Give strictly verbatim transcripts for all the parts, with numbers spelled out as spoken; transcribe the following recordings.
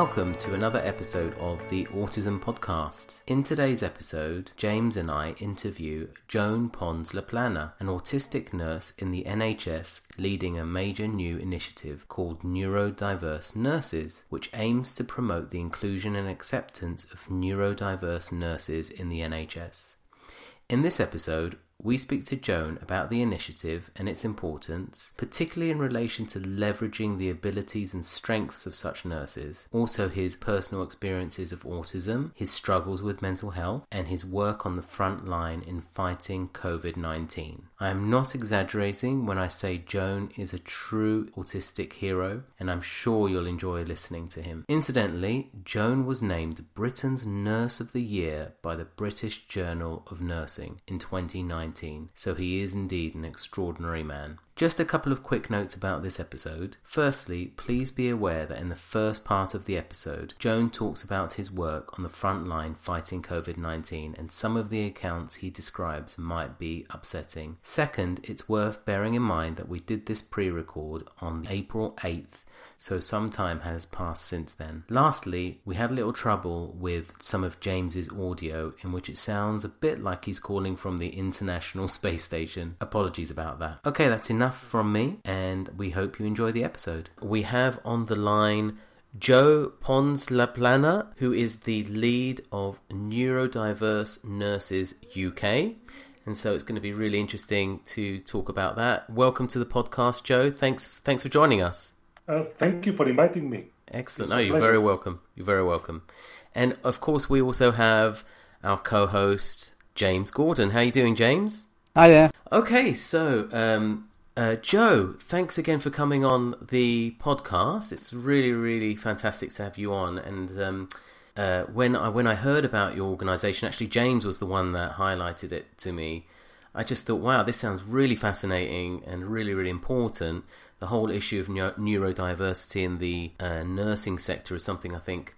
Welcome to another episode of the Autism Podcast. In today's episode, James and I interview Joan Pons Laplana, an autistic nurse in the N H S leading a major new initiative called Neurodiverse Nurses, which aims to promote the inclusion and acceptance of neurodiverse nurses in the N H S. In this episode, we speak to Joan about the initiative and its importance, particularly in relation to leveraging the abilities and strengths of such nurses, also his personal experiences of autism, his struggles with mental health, and his work on the front line in fighting COVID nineteen. I am not exaggerating when I say Joan is a true autistic hero, and I'm sure you'll enjoy listening to him. Incidentally, Joan was named Britain's Nurse of the Year by the British Journal of Nursing in twenty nineteen. So he is indeed an extraordinary man. Just a couple of quick notes about this episode. Firstly, please be aware that in the first part of the episode, Joan talks about his work on the front line fighting COVID nineteen, and some of the accounts he describes might be upsetting. Second, it's worth bearing in mind that we did this pre-record on April eighth, so some time has passed since then. Lastly, we had a little trouble with some of James's audio, in which it sounds a bit like he's calling from the International Space Station. Apologies about that. Okay, that's enough from me, and we hope you enjoy the episode. We have on the line Joan Pons Laplana, who is the lead of Neurodiverse Nurses U K. And so it's going to be really interesting to talk about that. Welcome to the podcast, Joan. Thanks, thanks for joining us. Uh, thank you for inviting me. Excellent. No, you're pleasure. very welcome. You're very welcome. And of course, we also have our co-host, James Gordon. How are you doing, James? Hi there. Okay, so um, uh, Joe, thanks again for coming on the podcast. It's really, really fantastic to have you on. And um, uh, when I when I heard about your organisation, actually, James was the one that highlighted it to me. I just thought, wow, this sounds really fascinating and really, really important. The whole issue of neuro- neurodiversity in the uh, nursing sector is something I think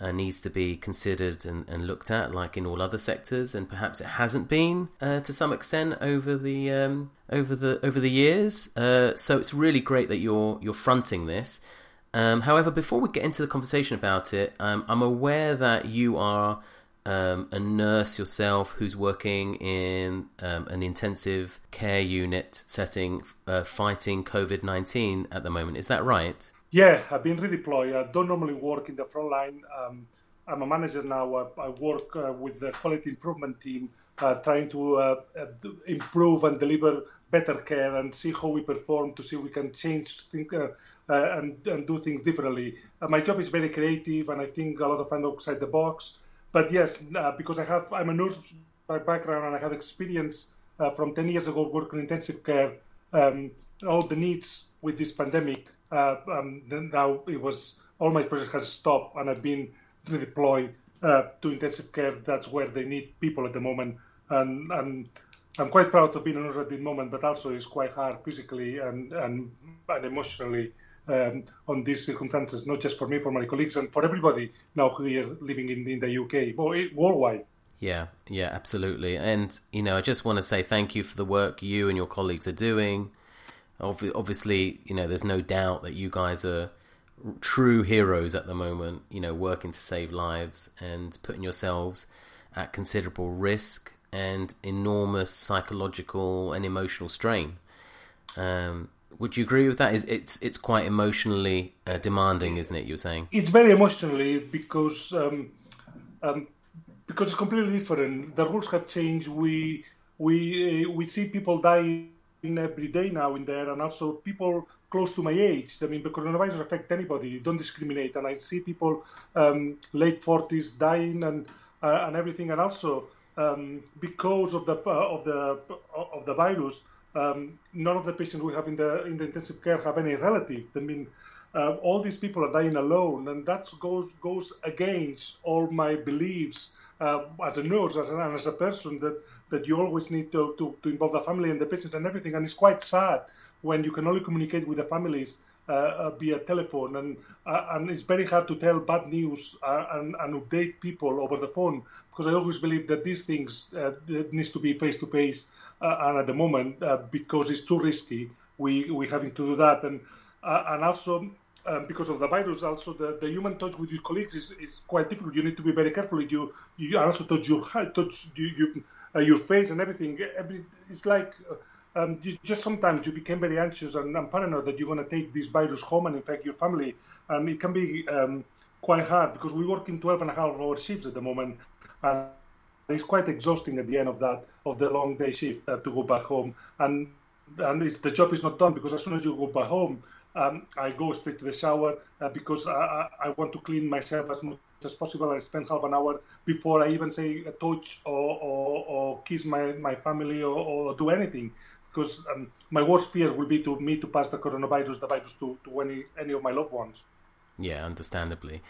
uh, needs to be considered and, and looked at, like in all other sectors, and perhaps it hasn't been uh, to some extent over the um, over the over the years. Uh, so it's really great that you're you're fronting this. Um, however, before we get into the conversation about it, um, I'm aware that you are um, a nurse yourself who's working in um, an intensive care unit setting, uh, fighting COVID nineteen at the moment. Is that right? Yeah, I've been redeployed. I don't normally work in the front line. Um, I'm a manager now. I, I work uh, with the quality improvement team, uh, trying to uh, improve and deliver better care and see how we perform to see if we can change think, uh, uh, and, and do things differently. Uh, my job is very creative, and I think a lot of fun outside the box. But yes, uh, because I have, I'm a nurse by background, and I have experience uh, from ten years ago working in intensive care, um, all the needs with this pandemic. Uh, um, then now it was, all my project has stopped, and I've been redeployed uh, to intensive care. That's where they need people at the moment. And, and I'm quite proud of being a nurse at this moment, but also it's quite hard physically and, and, and emotionally Um, on these circumstances, not just for me, for my colleagues, and for everybody now here living in, in the U K, but worldwide. Yeah, yeah, absolutely. And, you know, I just want to say thank you for the work you and your colleagues are doing. Ob- obviously, you know, there's no doubt that you guys are r- true heroes at the moment, you know, working to save lives and putting yourselves at considerable risk and enormous psychological and emotional strain. Um Would you agree with that? Is it's it's quite emotionally uh, demanding, isn't it? You're saying it's very emotionally because um, um, because it's completely different. The rules have changed. We we uh, we see people dying every day now in there, and also people close to my age. I mean, the coronavirus affects anybody. You don't discriminate, and I see people um, late forties dying and uh, and everything, and also um, because of the uh, of the of the virus. Um, none of the patients we have in the in the intensive care have any relative. I mean, uh, all these people are dying alone, and that goes goes against all my beliefs uh, as a nurse as a, and as a person that, that you always need to, to, to involve the family and the patients and everything. And it's quite sad when you can only communicate with the families uh, uh, via telephone, and uh, and it's very hard to tell bad news uh, and, and update people over the phone, because I always believe that these things uh, needs to be face to face. Uh, and at the moment, uh, because it's too risky, we we having to do that, and uh, and also um, because of the virus, also the, the human touch with your colleagues is, is quite difficult. You need to be very careful. You you also touch your touch you, you, uh, your face and everything. It's like uh, um, you just sometimes you become very anxious and, and paranoid that you're going to take this virus home and infect your family, and it can be um, quite hard because we work in twelve and a half hour shifts at the moment, and it's quite exhausting at the end of that of the long day shift uh, to go back home, and and it's, the job is not done because as soon as you go back home. Um, I go straight to the shower uh, because I, I, I want to clean myself as much as possible. I spend half an hour before I even say a touch or, or, or kiss my, my family or, or do anything, because um, my worst fear will be to me to pass the coronavirus, the virus to, to any, any of my loved ones. Yeah, understandably.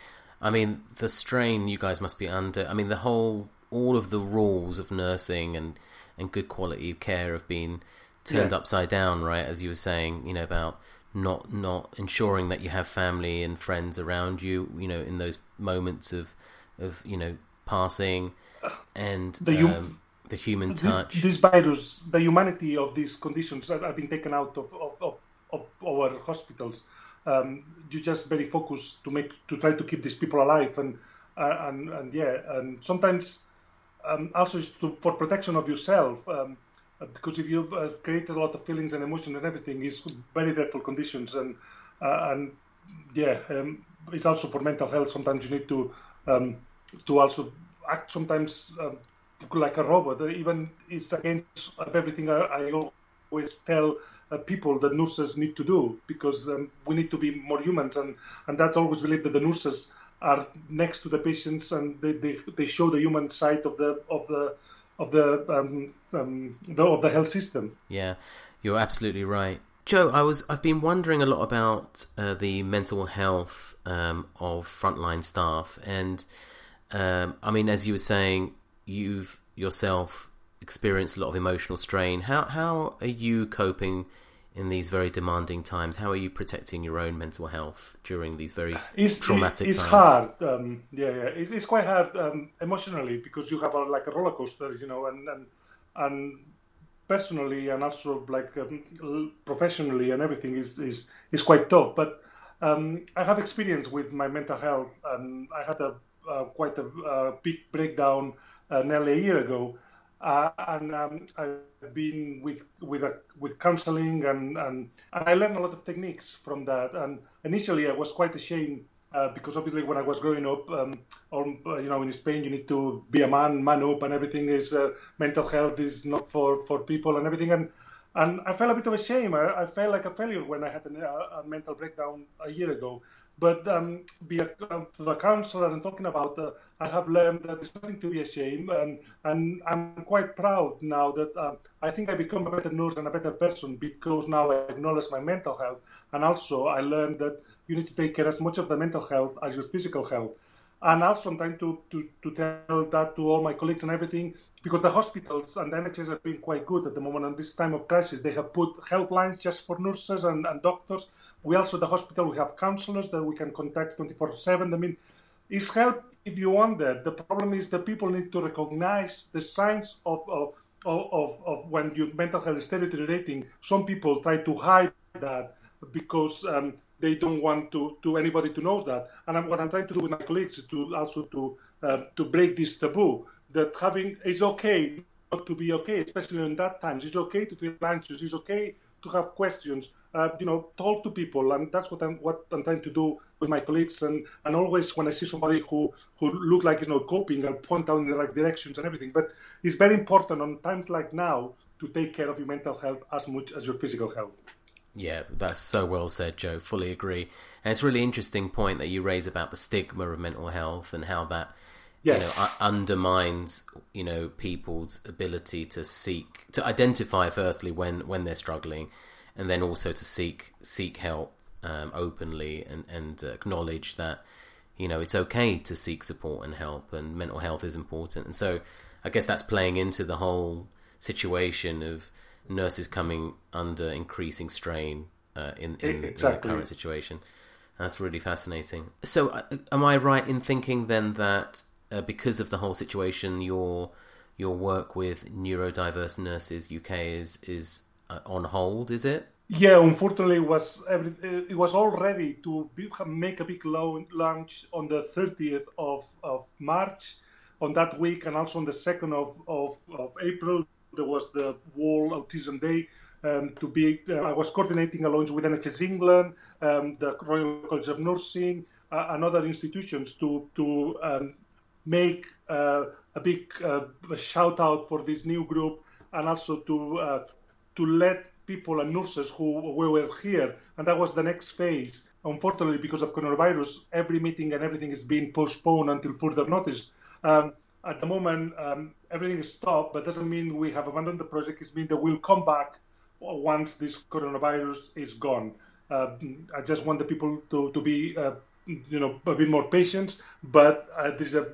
I mean, the strain you guys must be under, I mean, the whole, all of the rules of nursing and, and good quality of care have been turned yeah. upside down, right? As you were saying, you know, about not not ensuring that you have family and friends around you, you know, in those moments of, of you know, passing and the, hum- um, the human the, touch. This virus, the humanity of these conditions have, have been taken out of, of, of, of our hospitals. Um, you're just very focused to make to try to keep these people alive and, uh, and, and yeah, and sometimes um, also it's to, for protection of yourself. Um, Because if you uh, create a lot of feelings and emotions and everything, it's very dreadful conditions, and uh, and yeah, um, it's also for mental health. Sometimes you need to um, to also act sometimes um, like a robot. Even it's against everything I, I always tell uh, people that nurses need to do, because um, we need to be more humans, and and that's always believed that the nurses are next to the patients and they they, they show the human side of the of the. Of the, um, um, the of the health system. Yeah, you're absolutely right, Joe. I was I've been wondering a lot about uh, the mental health um, of frontline staff, and um, I mean, as you were saying, you've yourself experienced a lot of emotional strain. How how are you coping in these very demanding times? How are you protecting your own mental health during these very it's, traumatic it's times? It's hard. Um, yeah, yeah. It's, it's quite hard um, emotionally because you have a, like a roller coaster, you know, and and, and personally and also like um, professionally and everything is, is, is quite tough. But um, I have experience with my mental health, and I had a uh, quite a uh, big breakdown uh, nearly a year ago. Uh, and um, I've been with with a, with counselling, and, and, and I learned a lot of techniques from that. And initially, I was quite ashamed uh, because obviously, when I was growing up, um, or, you know, in Spain, you need to be a man, man up, and everything is uh, mental health is not for, for people and everything. And and I felt a bit of a shame. I, I felt like a failure when I had a, a mental breakdown a year ago. But um, be a, um, the counsellor I'm talking about, uh, I have learned that it's nothing to be ashamed, and, and I'm quite proud now that uh, I think I become a better nurse and a better person because now I acknowledge my mental health, and also I learned that you need to take care as much of the mental health as your physical health. And I have some time to, to, to tell that to all my colleagues and everything, because the hospitals and the N H S have been quite good at the moment. And this time of crisis, they have put helplines just for nurses and, and doctors. We also, the hospital, we have counsellors that we can contact twenty-four seven. I mean, it's help if you want that. The problem is that people need to recognise the signs of, of, of, of when your mental health is deteriorating. Some people try to hide that because... Um, They don't want to, to anybody to know that, and I'm, what I'm trying to do with my colleagues is to also to uh, to break this taboo that having it's okay not to be okay, especially in that times. It's okay to feel anxious. It's okay to have questions. Uh, you know, talk to people, and that's what I'm what I'm trying to do with my colleagues. And, and always when I see somebody who who look like is not coping, I'll point out in the right directions and everything. But it's very important on times like now to take care of your mental health as much as your physical health. Yeah, that's so well said, Joe. Fully agree. And it's a really interesting point that you raise about the stigma of mental health and how that, yes. you know, undermines, you know, people's ability to seek, to identify firstly when, when they're struggling, and then also to seek seek help um, openly and, and acknowledge that, you know, it's okay to seek support and help, and mental health is important. And so I guess that's playing into the whole situation of nurses coming under increasing strain uh, in, in, exactly. in the current situation. That's really fascinating. So uh, am I right in thinking then that uh, because of the whole situation, your your work with Neurodiverse Nurses U K is, is uh, on hold, is it? Yeah, unfortunately, it was every, it was all ready to be, make a big launch on the thirtieth of, of March, on that week, and also on the second of, of, of April. There was the World Autism Day. Um, to be, uh, I was coordinating a launch with N H S England, um, the Royal College of Nursing, uh, and other institutions to to um, make uh, a big uh, shout out for this new group, and also to uh, to let people and nurses who were here, and that was the next phase. Unfortunately, because of coronavirus, every meeting and everything is being postponed until further notice. Um, at the moment, um, everything is stopped, but doesn't mean we have abandoned the project. It means that we'll come back once this coronavirus is gone. Uh, I just want the people to, to be, uh, you know, a bit more patient, but uh, there's a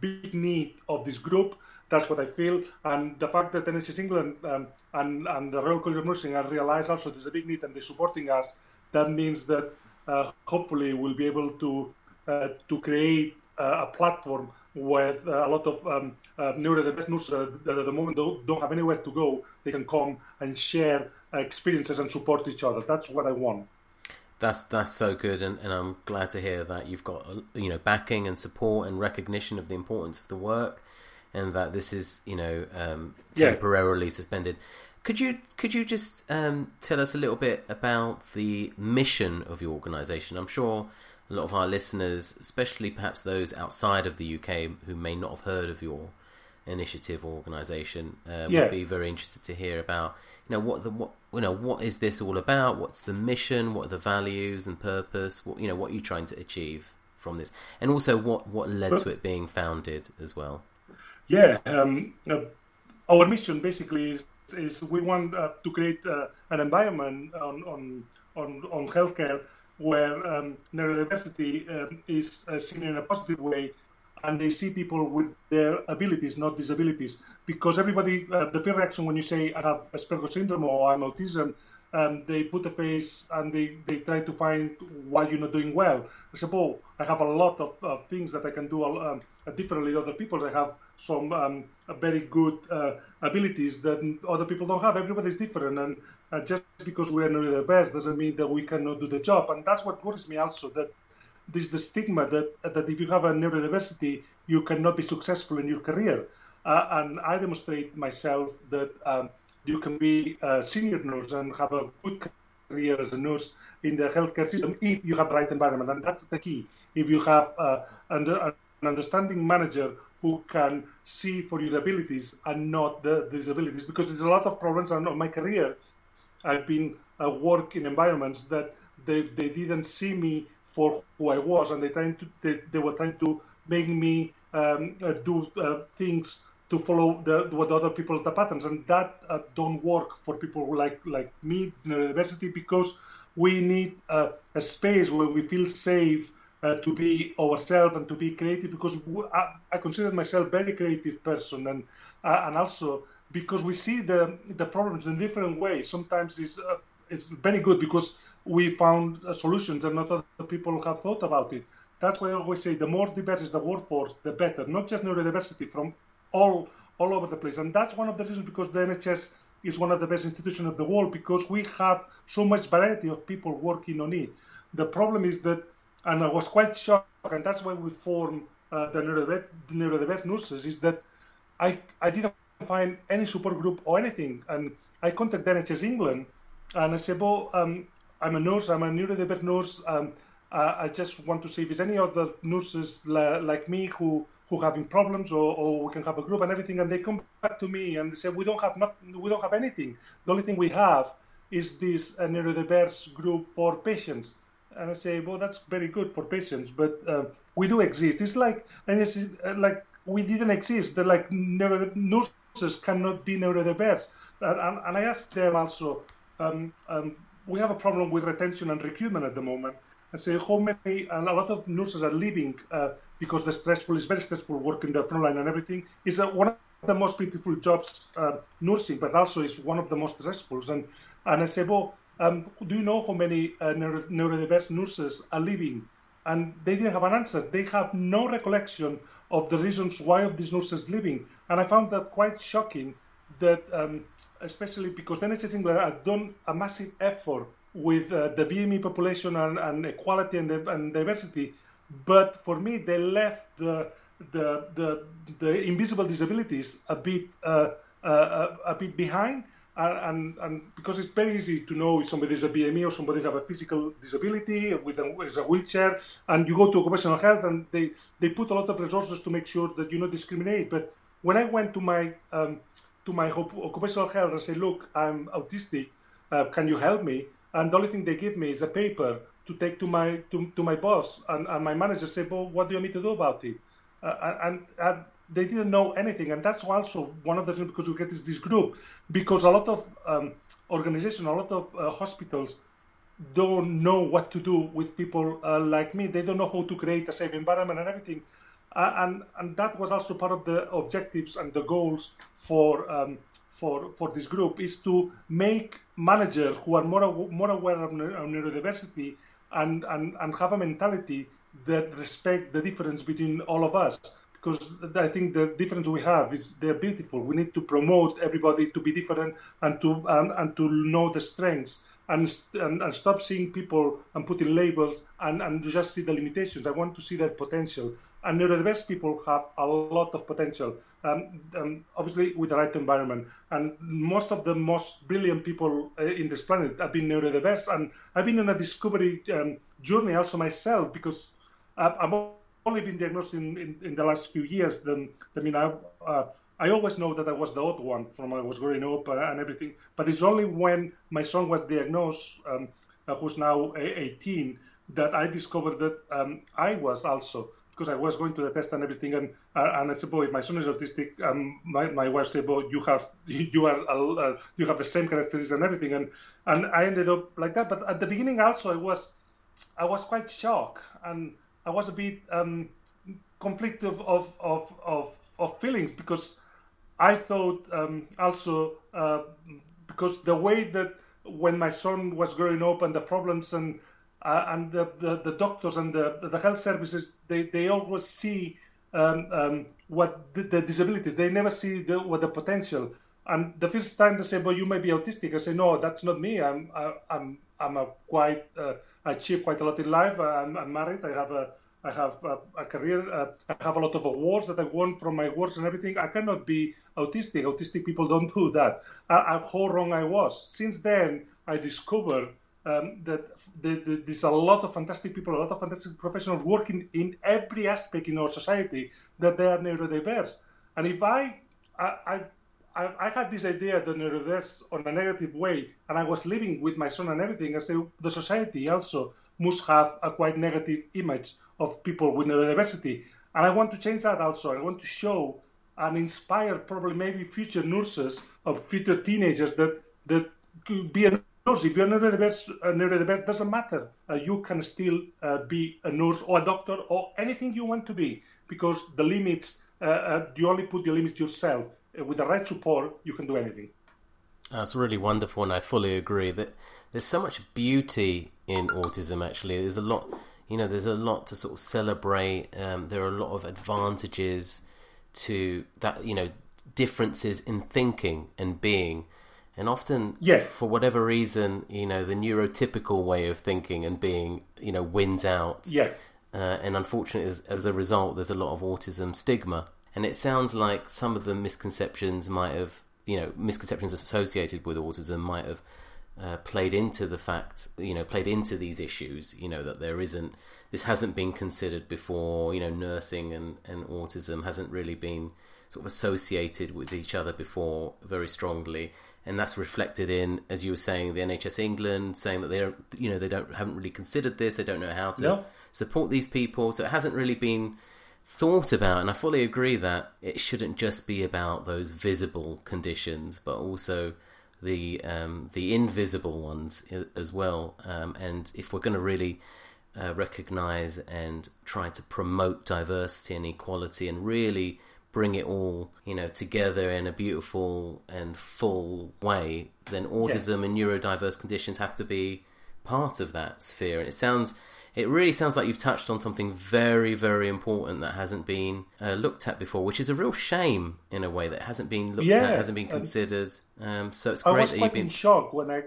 big need of this group. That's what I feel. And the fact that N H S England um, and, and the Royal College of Nursing have realised also there's a big need and they're supporting us, that means that uh, hopefully we'll be able to uh, to create uh, a platform with uh, a lot of um, uh, neurodiverse nurses that at the moment don't, don't have anywhere to go. They can come and share experiences and support each other. That's what I want. That's that's so good, and, and I'm glad to hear that you've got, you know, backing and support and recognition of the importance of the work, and that this is, you know, um, temporarily yeah. suspended. Could you could you just um, tell us a little bit about the mission of your organisation? I'm sure a lot of our listeners, especially perhaps those outside of the U K who may not have heard of your initiative or organisation, uh, yeah. would be very interested to hear about. You know, what the what you know what is this all about? What's the mission? What are the values and purpose? What you know, what are you trying to achieve from this? And also, what what led well, to it being founded as well? Yeah, um, uh, our mission basically is is we want uh, to create uh, an environment on on on, on healthcare where um, neurodiversity um, is uh, seen in a positive way, and they see people with their abilities, not disabilities. Because everybody, uh, the first reaction when you say, I have Asperger's syndrome or I'm autism, um, they put a face and they, they try to find why you're not doing well. I said, oh, I have a lot of, of things that I can do um, differently than other people. I have some um, very good uh, abilities that other people don't have. Everybody's different. And uh, just because we're neurodiverse doesn't mean that we cannot do the job. And that's what worries me also, that there's the stigma that that if you have a neurodiversity, you cannot be successful in your career. Uh, and I demonstrate myself that um, you can be a senior nurse and have a good career as a nurse in the healthcare system if you have the right environment. And that's the key. If you have uh, an understanding manager who can see for your abilities and not the disabilities, because there's a lot of problems. And on my career, I've been uh, work in environments that they, they didn't see me for who I was, and they trying to they, they were trying to make me um, uh, do uh, things to follow the, what the other people the patterns, and that uh, don't work for people who like like me, neurodiversity, because we need uh, a space where we feel safe uh, to be ourselves and to be creative. Because I, I consider myself a very creative person, and uh, and also because we see the the problems in different ways. Sometimes it's uh, it's very good because we found uh, solutions and not other people have thought about it. That's why I always say the more diverse is the workforce, the better, not just neurodiversity, from all all over the place. And that's one of the reasons because the N H S is one of the best institutions of the world, because we have so much variety of people working on it. The problem is that, and I was quite shocked, and that's why we formed uh, the neurodiverse, neurodiverse nurses, is that I, I didn't find any support group or anything. And I contacted N H S England, and I said, well, um, I'm a nurse, I'm a neurodiverse nurse. Um, uh, I just want to see if there's any other nurses la- like me who, who having problems, or, or we can have a group and everything. And they come back to me and they say, we don't have nothing, we don't have anything. The only thing we have is this uh, neurodiverse group for patients. And I say, well, that's very good for patients, but uh, we do exist. It's like, and it's uh, like we didn't exist. They're like neuro- nurses cannot be neurodiverse. And, and, and I asked them also, um, um, we have a problem with retention and recruitment at the moment. I say how many, and a lot of nurses are leaving uh, because the stressful is very stressful work in the front line and everything. It's uh, one of the most beautiful jobs, uh, nursing, but also it's one of the most stressful. And and I say, well, um, do you know how many uh, neuro- neurodiverse nurses are leaving? And they didn't have an answer. They have no recollection of the reasons why of these nurses leaving. And I found that quite shocking, that, um, especially because N H S England have done a massive effort with uh, the B M E population and, and equality and, and diversity, but for me they left the the the, the invisible disabilities a bit uh, uh, a bit behind, and, and and because it's very easy to know if somebody is a B M E or somebody has a physical disability with a, with a wheelchair, and you go to occupational health and they they put a lot of resources to make sure that you not discriminate. But when I went to my um, to my occupational health and say, look, I'm autistic, uh, can you help me? And the only thing they give me is a paper to take to my to, to my boss, and, and my manager said, well, what do you want me to do about it? Uh, and, and they didn't know anything. And that's also one of the reasons because we get this, this group, because a lot of um, organizations, a lot of uh, hospitals don't know what to do with people uh, like me. They don't know how to create a safe environment and everything. Uh, and, and that was also part of the objectives and the goals for um, for for this group, is to make managers who are more aw- more aware of, ne- of neurodiversity and, and, and have a mentality that respect the difference between all of us. Because I think the difference we have is they're beautiful. We need to promote everybody to be different and to um, and to know the strengths and, st- and and stop seeing people and putting labels and, and just see the limitations. I want to see their potential. And neurodiverse people have a lot of potential, um, um, obviously with the right environment. And most of the most brilliant people uh, in this planet have been neurodiverse. And I've been on a discovery um, journey also myself, because I've, I've only been diagnosed in, in, in the last few years. Then, I mean, I, uh, I always know that I was the odd one from when I was growing up and everything. But it's only when my son was diagnosed, um, uh, who's now eighteen, that I discovered that um, I was also. Because I was going to the test and everything, and uh, and I said, boy, if my son is autistic, um, my my wife said, boy, you have you are uh, you have the same characteristics and everything, and and I ended up like that. But at the beginning, also, I was I was quite shocked, and I was a bit um, conflicted of of of of feelings, because I thought um, also uh, because the way that when my son was growing up and the problems and. Uh, and the, the, the doctors and the, the health services, they, they always see um, um, what the, the disabilities, they never see the, what the potential. And the first time they say, well, you may be autistic. I say, no, that's not me. I'm I, I'm I'm a quite uh, achieved quite a lot in life. I'm, I'm married. I have a I have a, a career. Uh, I have a lot of awards that I won from my awards and everything. I cannot be autistic. Autistic people don't do that. I, I, how wrong I was. Since then, I discovered. Um, that the, the, there's a lot of fantastic people, a lot of fantastic professionals working in every aspect in our society, that they are neurodiverse. And if I, I, I, I had this idea that neurodiverse on a negative way, and I was living with my son and everything, I say the society also must have a quite negative image of people with neurodiversity. And I want to change that also. I want to show and inspire probably maybe future nurses or future teenagers that, that could be a if you're neurodiverse, uh, neurodiverse doesn't matter. Uh, you can still uh, be a nurse or a doctor or anything you want to be, because the limits, uh, uh, you only put the limits yourself. Uh, with the right support, you can do anything. That's really wonderful, and I fully agree that there's so much beauty in autism, actually. There's a lot, you know, there's a lot to sort of celebrate. Um, there are a lot of advantages to that, you know, differences in thinking and being. And often, yes. For whatever reason, you know, the neurotypical way of thinking and being, you know, wins out. Yeah. Uh, and unfortunately, as, as a result, there's a lot of autism stigma. And it sounds like some of the misconceptions might have, you know, misconceptions associated with autism might have uh, played into the fact, you know, played into these issues, you know, that there isn't, this hasn't been considered before, you know, nursing and, and autism hasn't really been sort of associated with each other before very strongly. And that's reflected in, as you were saying, the N H S England saying that they don't, you know, they don't haven't really considered this. They don't know how to no. support these people. So it hasn't really been thought about. And I fully agree that it shouldn't just be about those visible conditions, but also the um, the invisible ones as well. Um, and if we're going to really uh, recognise and try to promote diversity and equality and really bring it all, you know, together in a beautiful and full way, then autism yeah. and neurodiverse conditions have to be part of that sphere. And it sounds it really sounds like you've touched on something very, very important that hasn't been uh, looked at before, which is a real shame in a way that hasn't been looked yeah, at, hasn't been considered. Um, so it's great that you've been... I was quite in shock when I,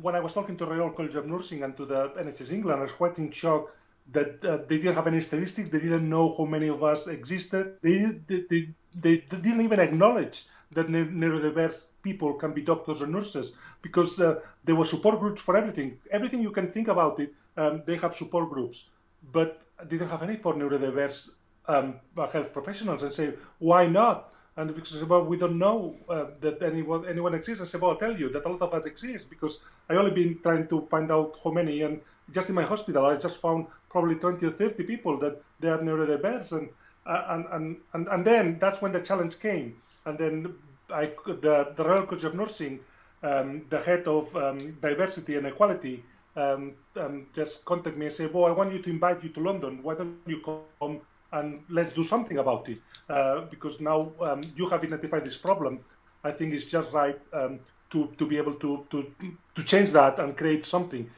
when I was talking to Royal College of Nursing and to the N H S England. I was quite in shock that uh, they didn't have any statistics. They didn't know how many of us existed. They, they, they, they didn't even acknowledge that neurodiverse people can be doctors or nurses, because uh, there were support groups for everything. Everything you can think about it, um, they have support groups, but they don't have any for neurodiverse um, health professionals. And say, why not? And because, well, we don't know uh, that anyone anyone exists. I say, well, I'll tell you that a lot of us exist, because I've only been trying to find out how many, and just in my hospital, I just found probably twenty or thirty people that they are neurodiverse. And, uh, and, and, and, and then that's when the challenge came. And then I, the, the Royal College of Nursing, um, the head of um, diversity and equality, um, um, just contacted me and said, well, I want you to invite you to London. Why don't you come and let's do something about it? Uh, because now um, you have identified this problem. I think it's just right um, to, to be able to, to, to change that and create something.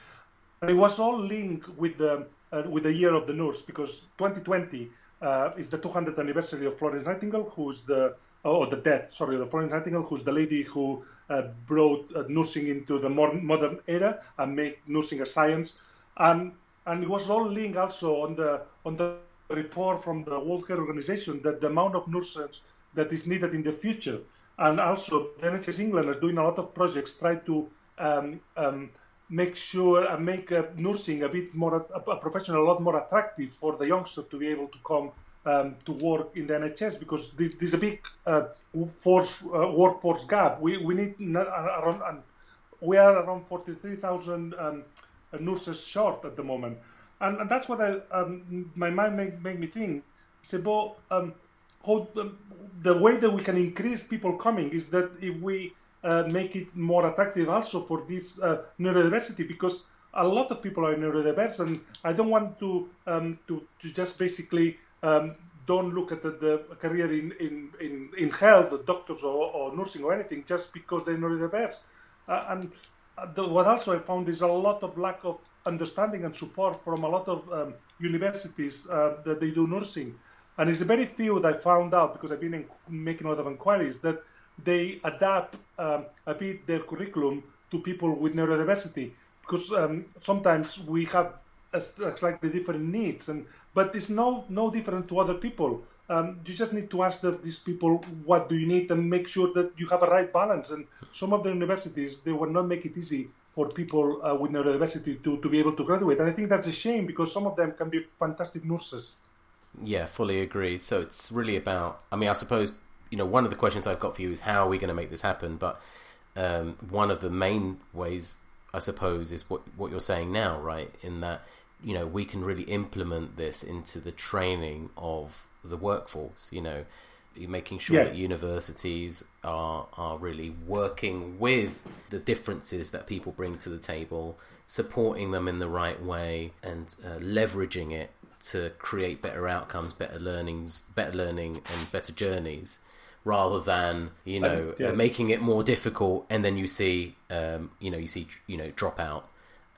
And it was all linked with the, uh, with the Year of the Nurse, because twenty twenty uh, is the two hundredth anniversary of Florence Nightingale, who is the Oh, the death, sorry, the Florence Nightingale, who's the lady who uh, brought uh, nursing into the more modern era and made nursing a science. And and it was all linked also on the on the report from the World Health Organization that the amount of nurses that is needed in the future. And also, the N H S England is doing a lot of projects, try to um, um, make sure and make uh, nursing a bit more, a, a profession a lot more attractive for the youngsters to be able to come Um, to work in the N H S, because there's a big uh, force, uh, workforce gap. We we need n- around, and we are around forty-three thousand um, nurses short at the moment, and, and that's what I, um, my mind made, made me think. Say, well, um, how, um, the way that we can increase people coming is that if we uh, make it more attractive also for this uh, neurodiversity, because a lot of people are neurodiverse, and I don't want to um, to, to just basically. Um, don't look at the, the career in, in, in, in health, the doctors or, or nursing or anything, just because they're neurodiverse. Uh, and the, what also I found is a lot of lack of understanding and support from a lot of um, universities uh, that they do nursing. And it's very few that I found out, because I've been in, making a lot of inquiries, that they adapt um, a bit their curriculum to people with neurodiversity, because um, sometimes we have a slightly different needs, and but it's no no different to other people. Um, you just need to ask the, these people, what do you need, and make sure that you have a right balance. And some of the universities, they will not make it easy for people uh, with neurodiversity to, to be able to graduate. And I think that's a shame, because some of them can be fantastic nurses. Yeah, fully agree. So it's really about, I mean, I suppose, you know, one of the questions I've got for you is how are we going to make this happen? But um, one of the main ways, I suppose, is what what you're saying now, right? In that, you know, we can really implement this into the training of the workforce, you know, making sure yeah. that universities are are really working with the differences that people bring to the table, supporting them in the right way, and uh, leveraging it to create better outcomes, better learnings, better learning and better journeys, rather than, you know, um, yeah. uh, making it more difficult. And then you see, um, you know, you see, you know, dropout.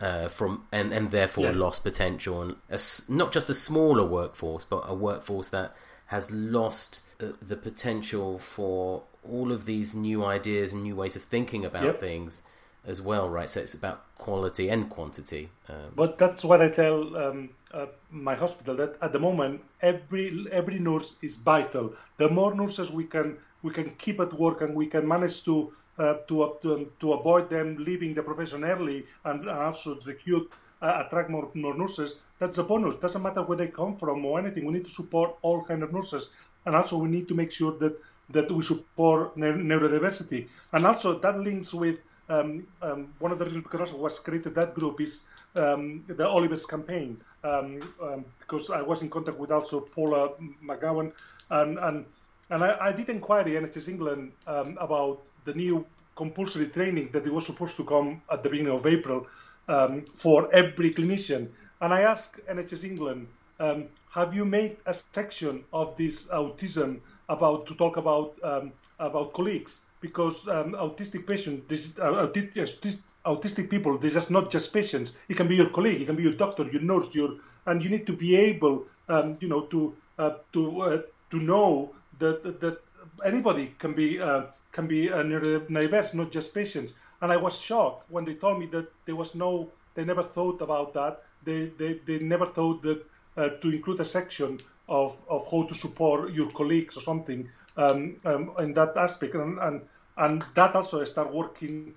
Uh, from and, and therefore yeah. lost potential, and a, not just a smaller workforce, but a workforce that has lost the, the potential for all of these new ideas and new ways of thinking about yep. things as well, right? So it's about quality and quantity. Um, but that's what I tell um, uh, my hospital, that at the moment every every nurse is vital. The more nurses we can we can keep at work, and we can manage to. Uh, to, uh, to, um, to avoid them leaving the profession early, and, and also recruit, uh, attract more, more nurses, that's a bonus. Doesn't matter where they come from or anything. We need to support all kind of nurses. And also we need to make sure that, that we support ne- neurodiversity. And also that links with um, um, one of the reasons because I was created that group is um, the Oliver's campaign. Um, um, because I was in contact with also Paula McGowan. And, and, and I, I did inquiry at N H S England um, about the new compulsory training that it was supposed to come at the beginning of April um, for every clinician. And I asked N H S England, um, have you made a section of this autism about to talk about um, about colleagues? Because um, autistic patients, this, uh, autistic, autistic people, they're just not just patients. It can be your colleague, it can be your doctor, your nurse, your and you need to be able, um, you know, to uh, to uh, to know that, that that anybody can be uh, can be a neurodiverse, not just patients. And I was shocked when they told me that there was no, they never thought about that. They they, they never thought that uh, to include a section of, of how to support your colleagues or something um, um, in that aspect. And, and and that also I start working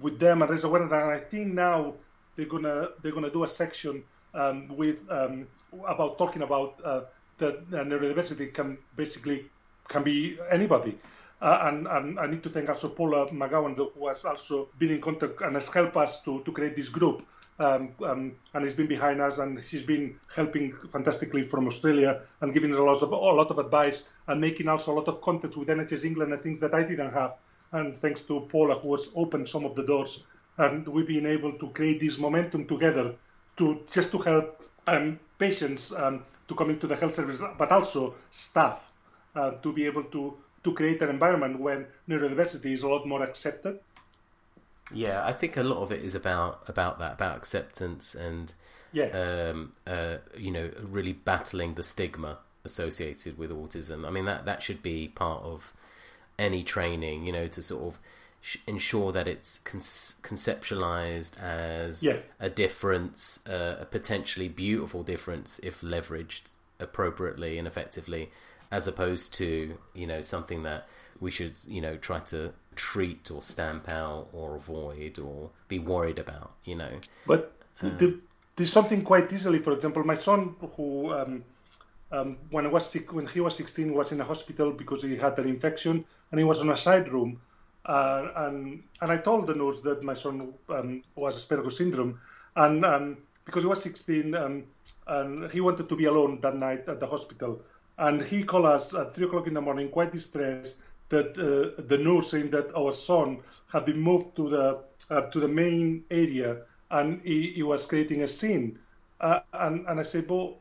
with them and raise awareness. And I think now they're gonna they're gonna do a section um, with um, about talking about uh, that neurodiversity can basically can be anybody. Uh, and, and I need to thank also Paula McGowan, who has also been in contact and has helped us to, to create this group. Um, um, and has been behind us, and she's been helping fantastically from Australia and giving us a lot of, a lot of advice and making also a lot of contact with N H S England and things that I didn't have. And thanks to Paula, who has opened some of the doors, and we've been able to create this momentum together to just to help um, patients um, to come into the health service, but also staff uh, to be able to to create an environment when neurodiversity is a lot more accepted. Yeah, I think a lot of it is about about that, about acceptance and, yeah. um, uh, you know, really battling the stigma associated with autism. I mean, that, that should be part of any training, you know, to sort of sh- ensure that it's con- conceptualized as yeah. a difference, uh, a potentially beautiful difference if leveraged appropriately and effectively, as opposed to, you know, something that we should, you know, try to treat or stamp out or avoid or be worried about, you know. But um, the, there's something quite easily. For example, my son, who um, um, when I was sick, when he was sixteen, was in a hospital because he had an infection, and he was on a side room, uh, and and I told the nurse that my son um, was Asperger's syndrome, and um, because he was sixteen, um, and he wanted to be alone that night at the hospital, and he called us at three o'clock in the morning, quite distressed. That uh, the nurse saying that our son had been moved to the uh, to the main area, and he, he was creating a scene, uh, and and I said, well,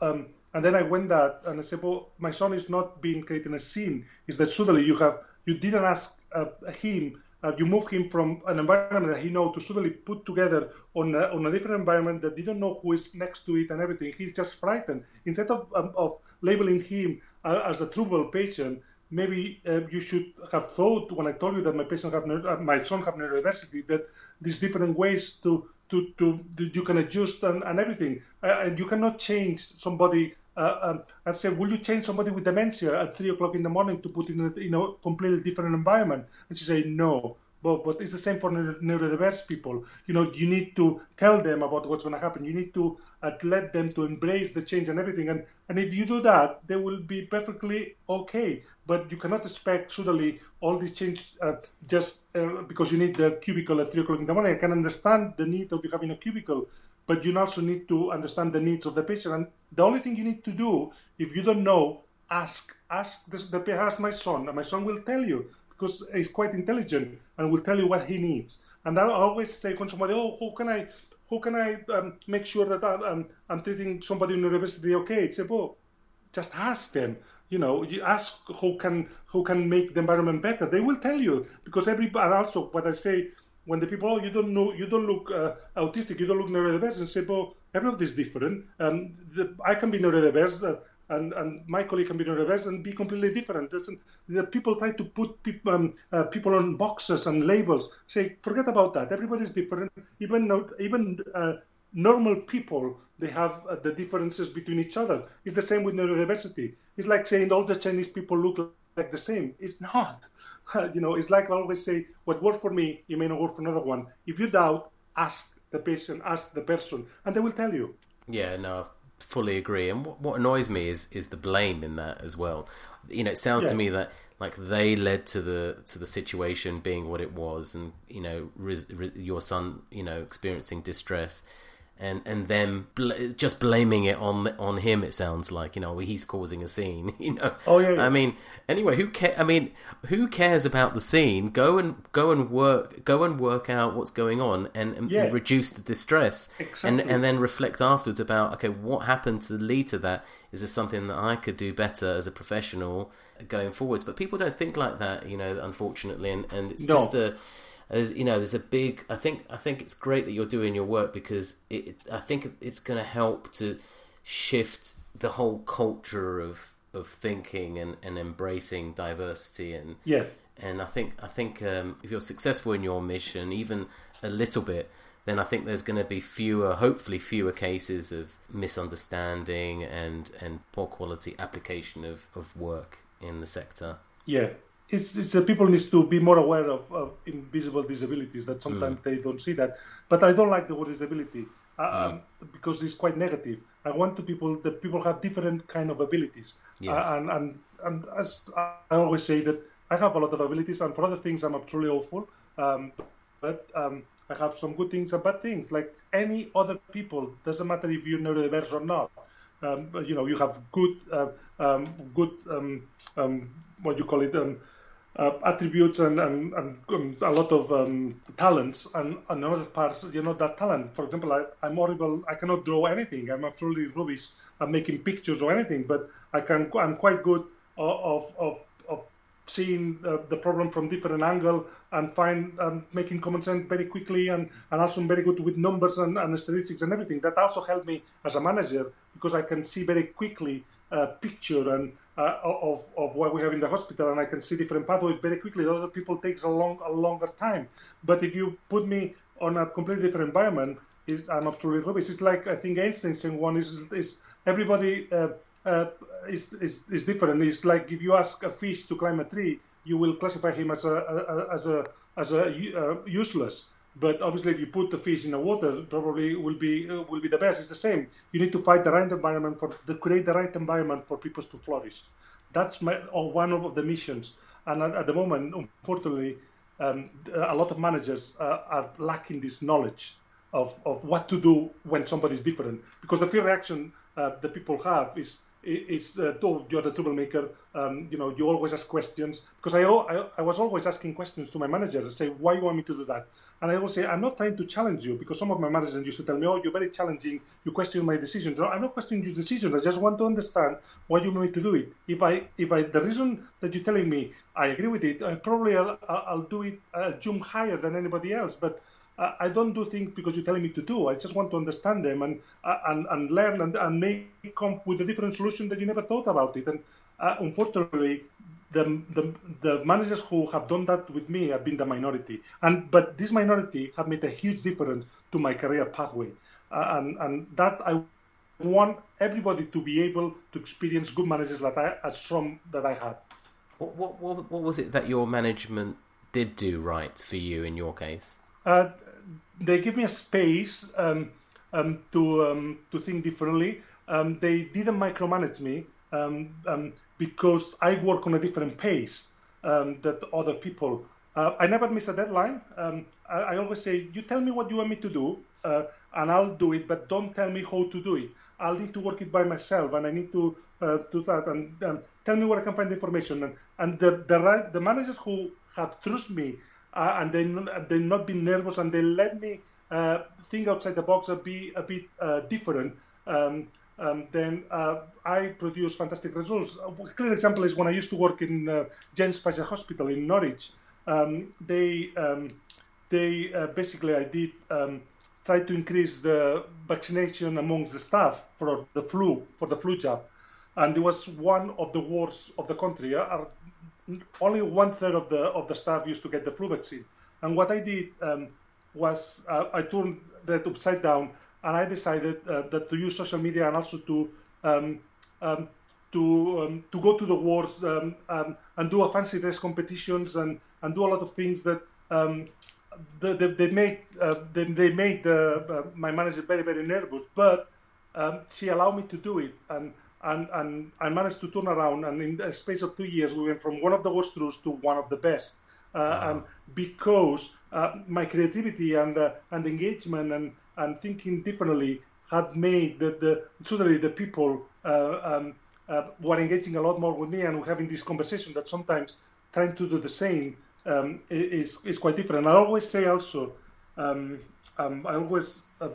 um, and then I went that, and I said, well, my son is not being creating a scene. Is that suddenly you have you didn't ask uh, him, uh, you moved him from an environment that he knows to suddenly put together on a, on a different environment that didn't know who is next to it and everything. He's just frightened. Instead of um, of labeling him uh, as a trouble patient. Maybe uh, you should have thought when I told you that my patient have neuro- my son have neurodiversity that these different ways to to, to, to you can adjust and, and everything. Uh, you cannot change somebody. Uh, um, I said, will you change somebody with dementia at three o'clock in the morning to put in a, in a completely different environment? And she said, no. But but it's the same for neuro- neurodiverse people. You know, you need to tell them about what's going to happen. You need to uh, let them to embrace the change and everything. And and if you do that, they will be perfectly okay. But you cannot expect suddenly all this change uh, just uh, because you need the cubicle at three o'clock in the morning. I can understand the need of you having a cubicle, but you also need to understand the needs of the patient. And the only thing you need to do, if you don't know, ask ask this, the ask my son, and my son will tell you. Because he's quite intelligent and will tell you what he needs. And I always say when somebody, oh, how can I, how can I um, make sure that I'm, I'm, I'm treating somebody in university okay? It's like, well, just ask them. You know, you ask who can who can make the environment better. They will tell you because everybody. And also, what I say when the people, oh, you don't know, you don't look uh, autistic, you don't look neurodiverse, and say, well, everybody's different. Um, the, I can be neurodiverse. Uh, And, and my colleague can be neurodiverse and be completely different. The people try to put pe- um, uh, people on boxes and labels. Say, forget about that. Everybody's different. Even not, even uh, normal people, they have uh, the differences between each other. It's the same with neurodiversity. It's like saying all the Chinese people look like the same. It's not. You know, it's like I always say, what worked for me, it may not work for another one. If you doubt, ask the patient, ask the person, and they will tell you. Yeah, no. Fully agree, and what, what annoys me is is the blame in that as well. You know, it sounds yeah. to me that like they led to the to the situation being what it was, and you know, res, res, your son, you know, experiencing distress, and and them bl- just blaming it on on him. It sounds like you know he's causing a scene. You know, oh yeah. yeah. I mean, anyway, who ca- I mean, who cares about the scene? Go and go and work, go and work out what's going on, and, and, yeah. and reduce the distress, exactly. and and then reflect afterwards about okay, what happened to lead to that? Is this something that I could do better as a professional going forwards? But people don't think like that, you know, unfortunately, and and it's no. just a. as you know, there's a big. I think I think it's great that you're doing your work, because it, I think it's going to help to shift the whole culture of of thinking and, and embracing diversity and yeah. And I think I think um, if you're successful in your mission, even a little bit, then I think there's going to be fewer, hopefully fewer cases of misunderstanding and, and poor quality application of, of work in the sector. Yeah, it's it's uh, people need to be more aware of, of invisible disabilities, that sometimes mm. they don't see that. But I don't like the word disability um, mm. because it's quite negative. I want to people that people have different kind of abilities. Yes. Uh, and, and, and as I always say that I have a lot of abilities, and for other things I'm absolutely awful. Um, but um, I have some good things and bad things, like any other people. Doesn't matter if you're neurodiverse or not. Um, but, you know, you have good, uh, um, good, um, um, what you call it, um, uh, attributes and, and, and um, a lot of um, talents, and, and other parts you're not that talent. For example, I, I'm horrible. I cannot draw anything. I'm absolutely rubbish at making pictures or anything. But I can. I'm quite good of of. seeing uh, the problem from different angle and find um, making common sense very quickly, and, and also very good with numbers and, and statistics and everything. That also helped me as a manager, because I can see very quickly a picture and uh, of, of what we have in the hospital, and I can see different pathways very quickly. Other people takes a long a longer time. But if you put me on a completely different environment, is I'm absolutely rubbish. It's like I think Einstein saying one is is everybody. Uh, Uh, it's, it's, it's different. It's like if you ask a fish to climb a tree, you will classify him as a, a as a as a uh, useless. But obviously, if you put the fish in the water, probably will be uh, will be the best. It's the same. You need to find the right environment for the, create the right environment for people to flourish. That's my or one of the missions. And at, at the moment, unfortunately, um, a lot of managers uh, are lacking this knowledge of of what to do when somebody's different, because the fear reaction uh, that people have is. It's uh, oh, you're the troublemaker. Um, you know, you always ask questions, because I, I I was always asking questions to my manager and say, why you want me to do that? And I always say, I'm not trying to challenge you, because some of my managers used to tell me, oh, you're very challenging. You question my decisions. No, I'm not questioning your decisions. I just want to understand why you want me to do it. If I if I the reason that you're telling me I agree with it, I probably I'll, I'll do it uh, jump higher than anybody else, but. I don't do things because you're telling me to do. I just want to understand them and and, and learn and, and make come with a different solution that you never thought about it. And uh, unfortunately, the, the the managers who have done that with me have been the minority. And but this minority have made a huge difference to my career pathway. Uh, and and that I want everybody to be able to experience good managers like I, as some that I had. What what what what was it that your management did do right for you in your case? Uh, they give me a space um, um, to um, to think differently. Um, they didn't micromanage me um, um, because I work on a different pace um, than other people. Uh, I never miss a deadline. Um, I, I always say, you tell me what you want me to do uh, and I'll do it, but don't tell me how to do it. I'll need to work it by myself, and I need to uh, do that. And um, tell me where I can find the information. And, and the, the, right, the managers who have trusted me Uh, and they they've not been nervous, and they let me uh, think outside the box and be a bit uh, different. Um, um, then uh, I produce fantastic results. A clear example is when I used to work in uh, James Paget Hospital in Norwich. Um, they um, they uh, basically I did um, try to increase the vaccination amongst the staff for the flu for the flu jab, and it was one of the worst of the country. Uh, Only one third of the of the staff used to get the flu vaccine, and what I did um, was uh, I turned that upside down, and I decided uh, that to use social media and also to um, um, to um, to go to the wards um, um, and do a fancy dress competitions and, and do a lot of things that um, they, they, they made uh, they, they made the, uh, my manager very very nervous, but um, she allowed me to do it. And. And, and I managed to turn around, and in the space of two years, we went from one of the worst crews to one of the best. Uh, wow. And because uh, my creativity and uh, and engagement and, and thinking differently had made that the suddenly the people uh, um, uh, were engaging a lot more with me, and we're having this conversation that sometimes trying to do the same um, is is quite different. And I always say also, um, um, I always. Uh,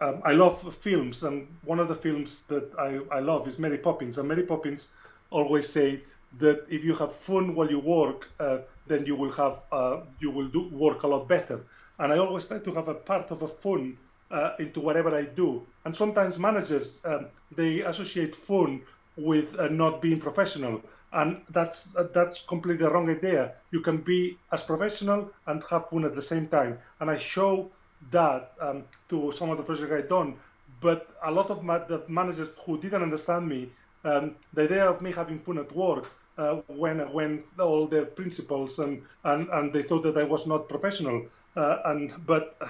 Um, I love films, and one of the films that I, I love is Mary Poppins. And Mary Poppins always say that if you have fun while you work, uh, then you will have uh, you will do work a lot better. And I always try to have a part of a fun uh, into whatever I do. And sometimes managers um, they associate fun with uh, not being professional, and that's uh, that's completely the wrong idea. You can be as professional and have fun at the same time. And I show that um, to some of the projects I've done. But a lot of ma- the managers who didn't understand me, um, the idea of me having fun at work, uh, when when all their principals and, and, and they thought that I was not professional. Uh, and but uh,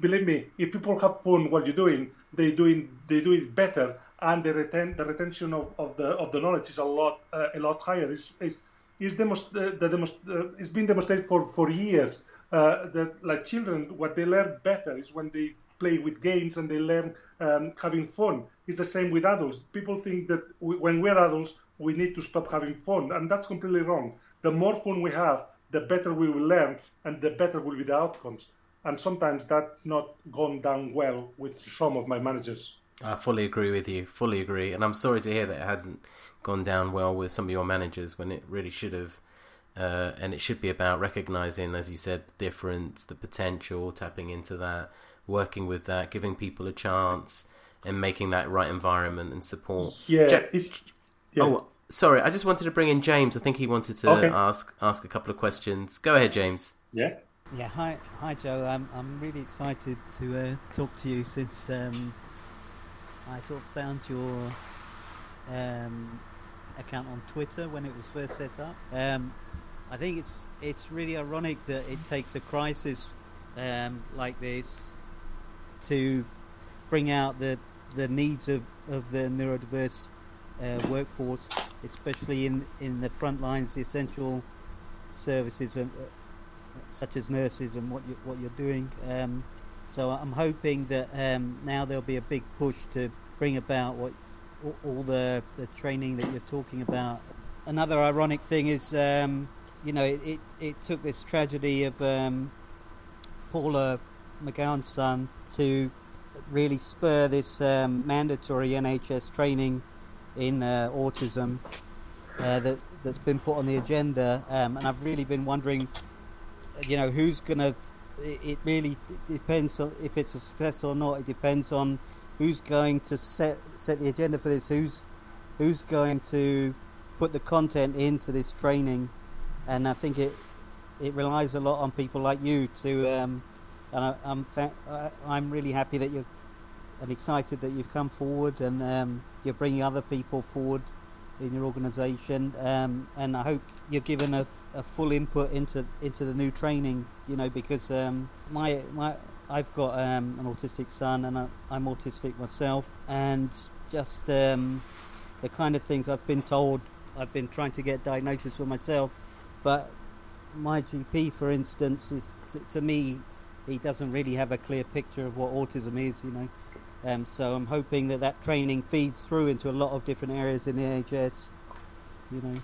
believe me, if people have fun while you're doing, they doing they do it better, and the retain the retention of, of the of the knowledge is a lot uh, a lot higher. It's it's, it's demonst- uh, the demonst- uh, it's been demonstrated for for years uh, that like children, what they learn better is when they play with games and they learn um, having fun. It's the same with adults. People think that we, when we're adults, we need to stop having fun, and that's completely wrong. The more fun we have, the better we will learn, and the better will be the outcomes. And sometimes that's not gone down well with some of my managers. I fully agree with you, fully agree. And I'm sorry to hear that it hasn't gone down well with some of your managers when it really should have. Uh, and it should be about recognizing, as you said, the difference, the potential, tapping into that, working with that, giving people a chance, and making that right environment and support. Yeah. Ja- it's, yeah. Oh, sorry, I just wanted to bring in James. I think he wanted to okay. ask ask a couple of questions. Go ahead, James. Yeah. Yeah. Hi, hi, Joe. I'm I'm really excited to uh, talk to you since um, I sort of found your um, account on Twitter when it was first set up. Um, I think it's it's really ironic that it takes a crisis um, like this to bring out the the needs of, of the neurodiverse Uh, workforce, especially in, in the front lines, the essential services, and, uh, such as nurses, and what you, what you're doing. Um, so I'm hoping that um, now there'll be a big push to bring about what all the, the training that you're talking about. Another ironic thing is, um, you know, it, it, it took this tragedy of um, Paula McGowan's son to really spur this um, mandatory N H S training in uh, autism uh, that that's been put on the agenda, um, and I've really been wondering, you know, who's gonna. It, it really depends on if it's a success or not. It depends on who's going to set set the agenda for this. Who's who's going to put the content into this training, and I think it it relies a lot on people like you to. Um, and I, I'm fa- I'm really happy that you're. I'm excited that you've come forward and um, you're bringing other people forward in your organisation, um, and I hope you're given a, a full input into into the new training. You know, because um, my my I've got um, an autistic son, and I, I'm autistic myself, and just um, the kind of things I've been told. I've been trying to get diagnosis for myself, but my G P, for instance, is t- to me he doesn't really have a clear picture of what autism is. You know. Um, so I'm hoping that that training feeds through into a lot of different areas in the N H S, you know.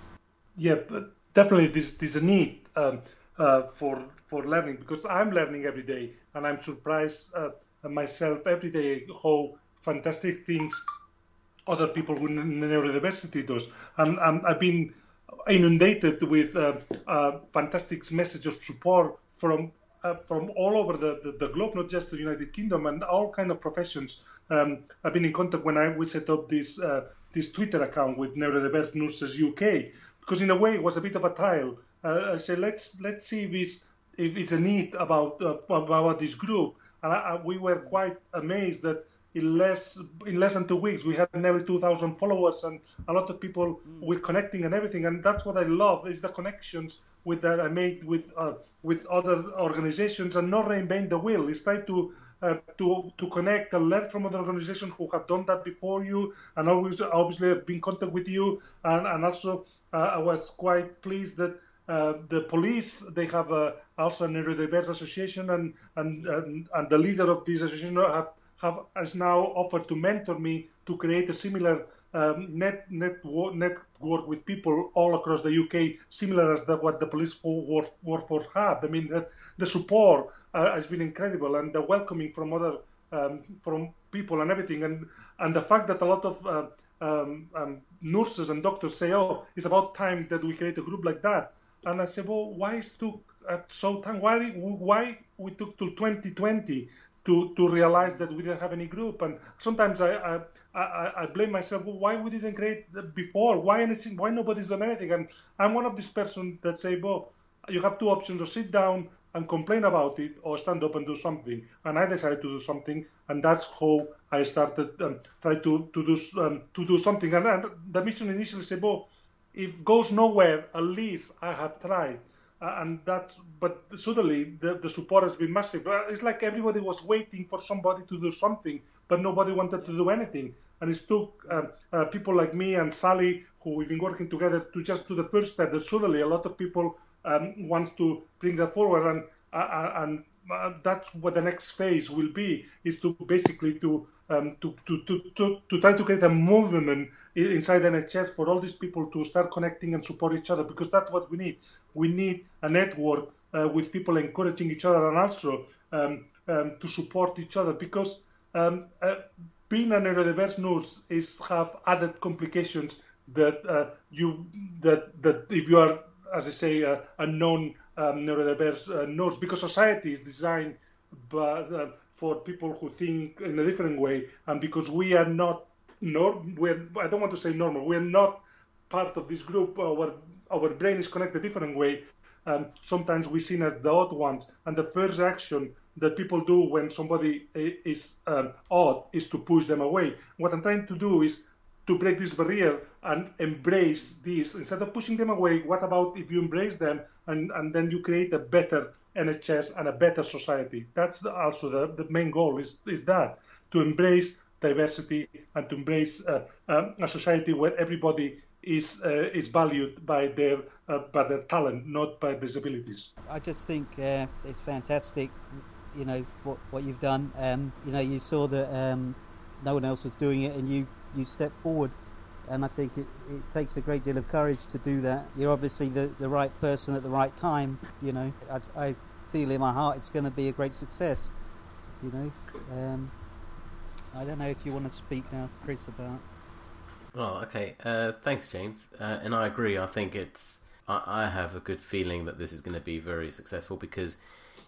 Yeah, but definitely there's, there's a need um, uh, for for learning, because I'm learning every day, and I'm surprised uh, myself every day how fantastic things other people with neurodiversity does. And um, I've been inundated with uh, uh, fantastic messages of support from Uh, from all over the, the, the globe, not just the United Kingdom, and all kind of professions. Um, I've been in contact when I we set up this uh, this Twitter account with Neurodiverse Nurses U K, because in a way it was a bit of a trial. Uh, I said let's let's see if it's if it's a need about uh, about this group, and I, I, we were quite amazed that in less in less than two weeks we had nearly two thousand followers, and a lot of people mm. were connecting and everything. And that's what I love is the connections with that I made with uh, with other organizations, and not reinvent the wheel. It's try to uh, to to connect and learn from other organizations who have done that before you, and always obviously I've been in contact with you. And and also uh, I was quite pleased that uh, the police they have uh, also a neurodiverse association, and and, and and the leader of this association have have has now offered to mentor me to create a similar. Um, net, network, network with people all across the U K, similar as the, what the police workforce work have. I mean, uh, the support uh, has been incredible, and the welcoming from other um, from people and everything, and and the fact that a lot of uh, um, um, nurses and doctors say, "Oh, it's about time that we create a group like that." And I said, well, why it took uh, so time? Why, why we took till twenty twenty to, to realize that we didn't have any group? And sometimes I I, I, I blame myself. Well, why we didn't create before? Why anything? Why nobody's done anything? And I'm one of these persons that say, well, you have two options: or sit down and complain about it, or stand up and do something. And I decided to do something, and that's how I started um, try to to do um, to do something. And, and the mission initially said, well, if it goes nowhere, at least I have tried. Uh, and that's, but suddenly the, the support has been massive. It's like everybody was waiting for somebody to do something, but nobody wanted to do anything. And it took um, uh, people like me and Sally, who we've been working together, to just do the first step. That suddenly a lot of people um, want to bring that forward. And uh, and uh, that's what the next phase will be, is to basically to Um, to, to, to, to, to try to create a movement inside N H S for all these people to start connecting and support each other, because that's what we need. We need a network uh, with people encouraging each other, and also um, um, to support each other, because um, uh, being a neurodiverse nurse is have added complications that uh, you that that if you are, as I say, uh, a non um, neurodiverse uh, nurse, because society is designed by uh, for people who think in a different way, and because we are not, nor, we're, I don't want to say normal, we're not part of this group, our, our brain is connected a different way, and sometimes we're seen as the odd ones, and the first action that people do when somebody is um, odd is to push them away. What I'm trying to do is to break this barrier and embrace this. Instead of pushing them away, what about if you embrace them, and, and then you create a better N H S and a better society? That's also the, the main goal, is, is that, to embrace diversity and to embrace uh, um, a society where everybody is uh, is valued by their uh, by their talent, not by disabilities. I just think uh, it's fantastic, you know, what what you've done. Um, you know, you saw that um, no one else was doing it, and you, you stepped forward. And I think it, it takes a great deal of courage to do that. You're obviously the, the right person at the right time, you know. I, I feel in my heart it's going to be a great success, you know. Um, I don't know if you want to speak now, Chris, about... Oh, okay. Uh, thanks, James. Uh, and I agree. I think it's... I, I have a good feeling that this is going to be very successful, because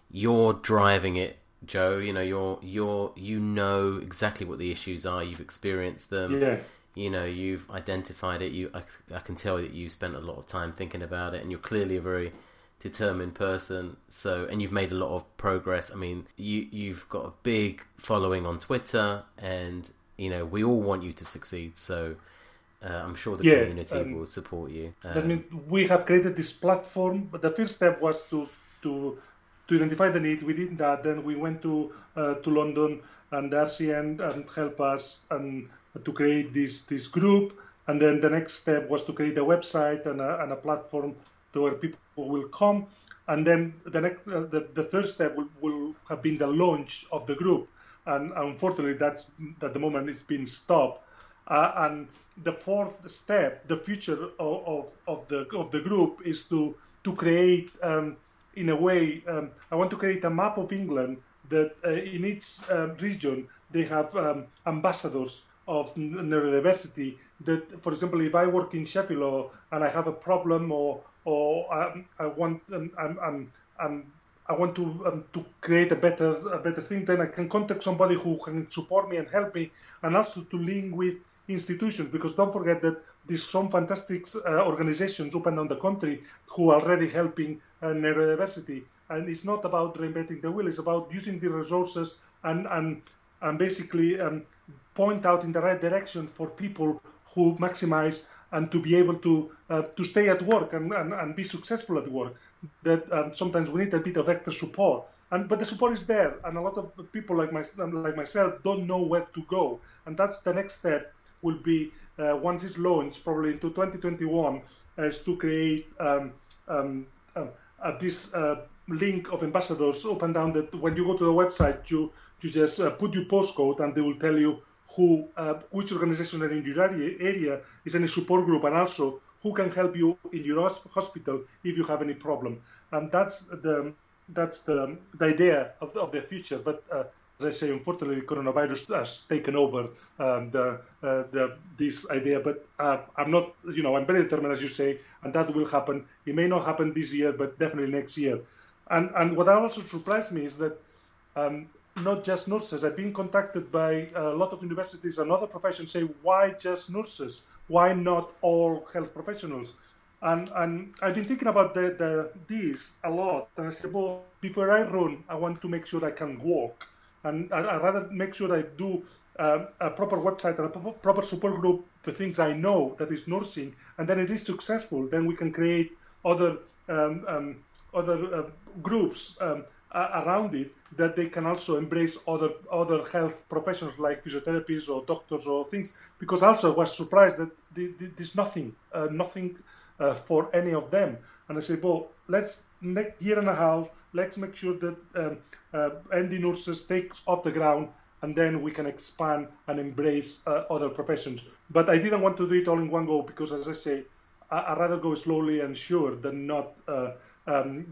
you're driving it, Joe. You know, you're you're you know exactly what the issues are. You've experienced them. Yeah. You know, you've identified it. You, I, I can tell that you spent a lot of time thinking about it, and you're clearly a very determined person. So, and you've made a lot of progress. I mean, you, you've got a big following on Twitter, and you know we all want you to succeed. So, uh, I'm sure the yeah, community um, will support you. Um, I mean, we have created this platform. But the first step was to to to identify the need. We did that. Then we went to uh, to London, and the R C N and help us and. to create this this group, and then the next step was to create a website and a, and a platform to where people will come, and then the next uh, the, the third step will, will have been the launch of the group, and unfortunately that's at the moment it's been stopped. Uh, and the fourth step, the future of, of, of the of the group is to to create um, in a way. Um, I want to create a map of England that uh, in each uh, region they have um, ambassadors of neurodiversity, that, for example, if I work in Sheffield or, and I have a problem or or um, I want um, I'm, I'm, I'm, I want to um, to create a better a better thing, then I can contact somebody who can support me and help me, and also to link with institutions, because don't forget that there's some fantastic uh, organizations up and down the country who are already helping uh, neurodiversity, and it's not about reinventing the wheel, it's about using the resources and and and basically. Um, point out in the right direction for people who maximize and to be able to uh, to stay at work and, and, and be successful at work. That um, sometimes we need a bit of extra support, and but the support is there, and a lot of people like my, like myself don't know where to go, and that's the next step will be uh, once it's launched, probably into twenty twenty-one, is to create um, um, uh, uh, this uh, link of ambassadors up and down. That when you go to the website, you you just uh, put your postcode, and they will tell you who, uh, which organization in your area is any support group, and also who can help you in your hospital if you have any problem. And that's the that's the the idea of the, of the future. But uh, As I say, unfortunately, coronavirus has taken over um, the, uh, the, this idea, but uh, I'm not, you know, I'm very determined, as you say, and that will happen. It may not happen this year, but definitely next year. And and what also surprised me is that um, not just nurses. I've been contacted by a lot of universities and other professions saying, why just nurses? Why not all health professionals? And and I've been thinking about the, the this a lot. And I said, well, before I run, I want to make sure I can walk. And I, I'd rather make sure I do um, a proper website and a proper, proper support group for things I know, that is nursing. And then it is successful. Then we can create other um, um, other uh, groups um, uh, around it that they can also embrace other other health professions like physiotherapists or doctors or things. Because also I was surprised that there's nothing, uh, nothing... Uh, for any of them. And I said, well, let's, next year and a half, let's make sure that um, uh, N D Nurses takes off the ground, and then we can expand and embrace uh, other professions. But I didn't want to do it all in one go because, as I say, I- I'd rather go slowly and sure than not uh, um,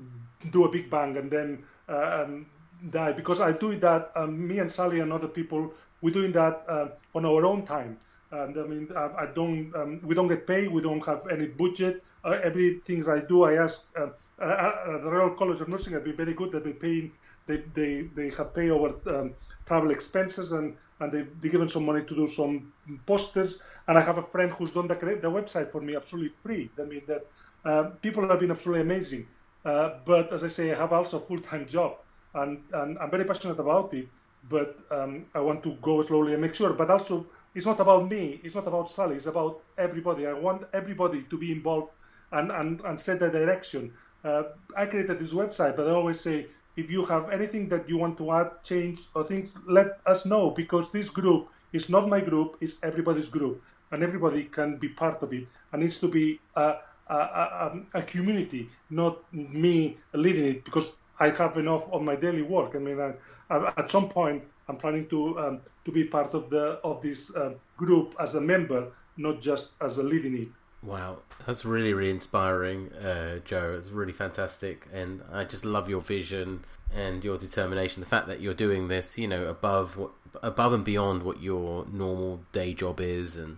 do a big bang and then uh, and die. Because I do that, um, me and Sally and other people, we're doing that uh, on our own time. And I mean, I, I don't. Um, we don't get paid. We don't have any budget. Uh, everything I do, I ask. Uh, uh, the Royal College of Nursing have been very good that they pay. They they they have paid our um, travel expenses, and and they they given some money to do some posters. And I have a friend who's done the the website for me absolutely free. I mean that uh, people have been absolutely amazing. Uh, but as I say, I have also a full time job, and, and I'm very passionate about it. But um, I want to go slowly and make sure. But also, it's not about me, it's not about Sally, it's about everybody. I want everybody to be involved and, and, and set the direction. Uh, I created this website, but I always say, if you have anything that you want to add, change, or things, let us know, because this group is not my group, it's everybody's group, and everybody can be part of it, and needs to be a, a, a, a community, not me leading it, because I have enough of my daily work. I mean, I, I, at some point, I'm planning to um, to be part of the of this uh, group as a member, not just as a leading it. Wow, that's really really inspiring, uh, Joe. It's really fantastic, and I just love your vision and your determination. The fact that you're doing this, you know, above what, above and beyond what your normal day job is, and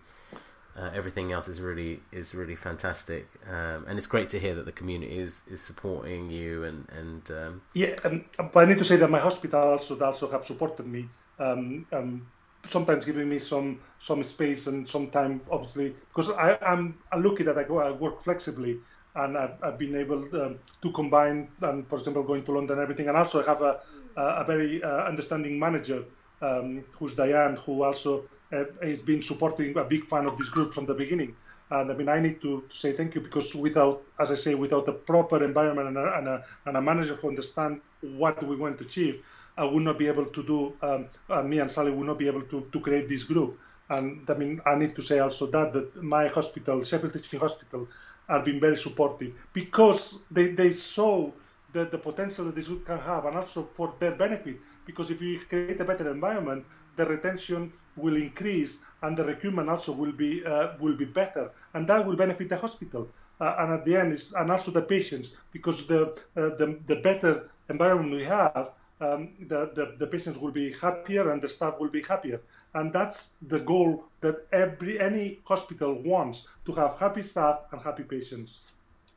uh, everything else is really is really fantastic. Um, and it's great to hear that the community is, is supporting you and and um... yeah. And but I need to say that my hospital also also have supported me. Um, um, sometimes giving me some some space and some time, obviously, because I, I'm lucky that I go I work flexibly, and I've, I've been able um, to combine. Um, for example, going to London and everything, and also I have a a very uh, understanding manager um, who's Diane, who also uh, has been supporting, a big fan of this group from the beginning. And I mean, I need to say thank you, because without, as I say, without a proper environment and a and a, and a manager who understands what we want to achieve, I would not be able to do, um, uh, me and Sally would not be able to, to create this group. And I mean, I need to say also that, that my hospital, Sheffield Teaching Hospital, have been very supportive, because they, they saw that the potential that this group can have, and also for their benefit, because if we create a better environment, the retention will increase and the recruitment also will be uh, will be better. And that will benefit the hospital. Uh, and at the end, it's, and also the patients, because the, uh, the the better environment we have, Um, the, the, the patients will be happier and the staff will be happier. And that's the goal that every any hospital wants, to have happy staff and happy patients.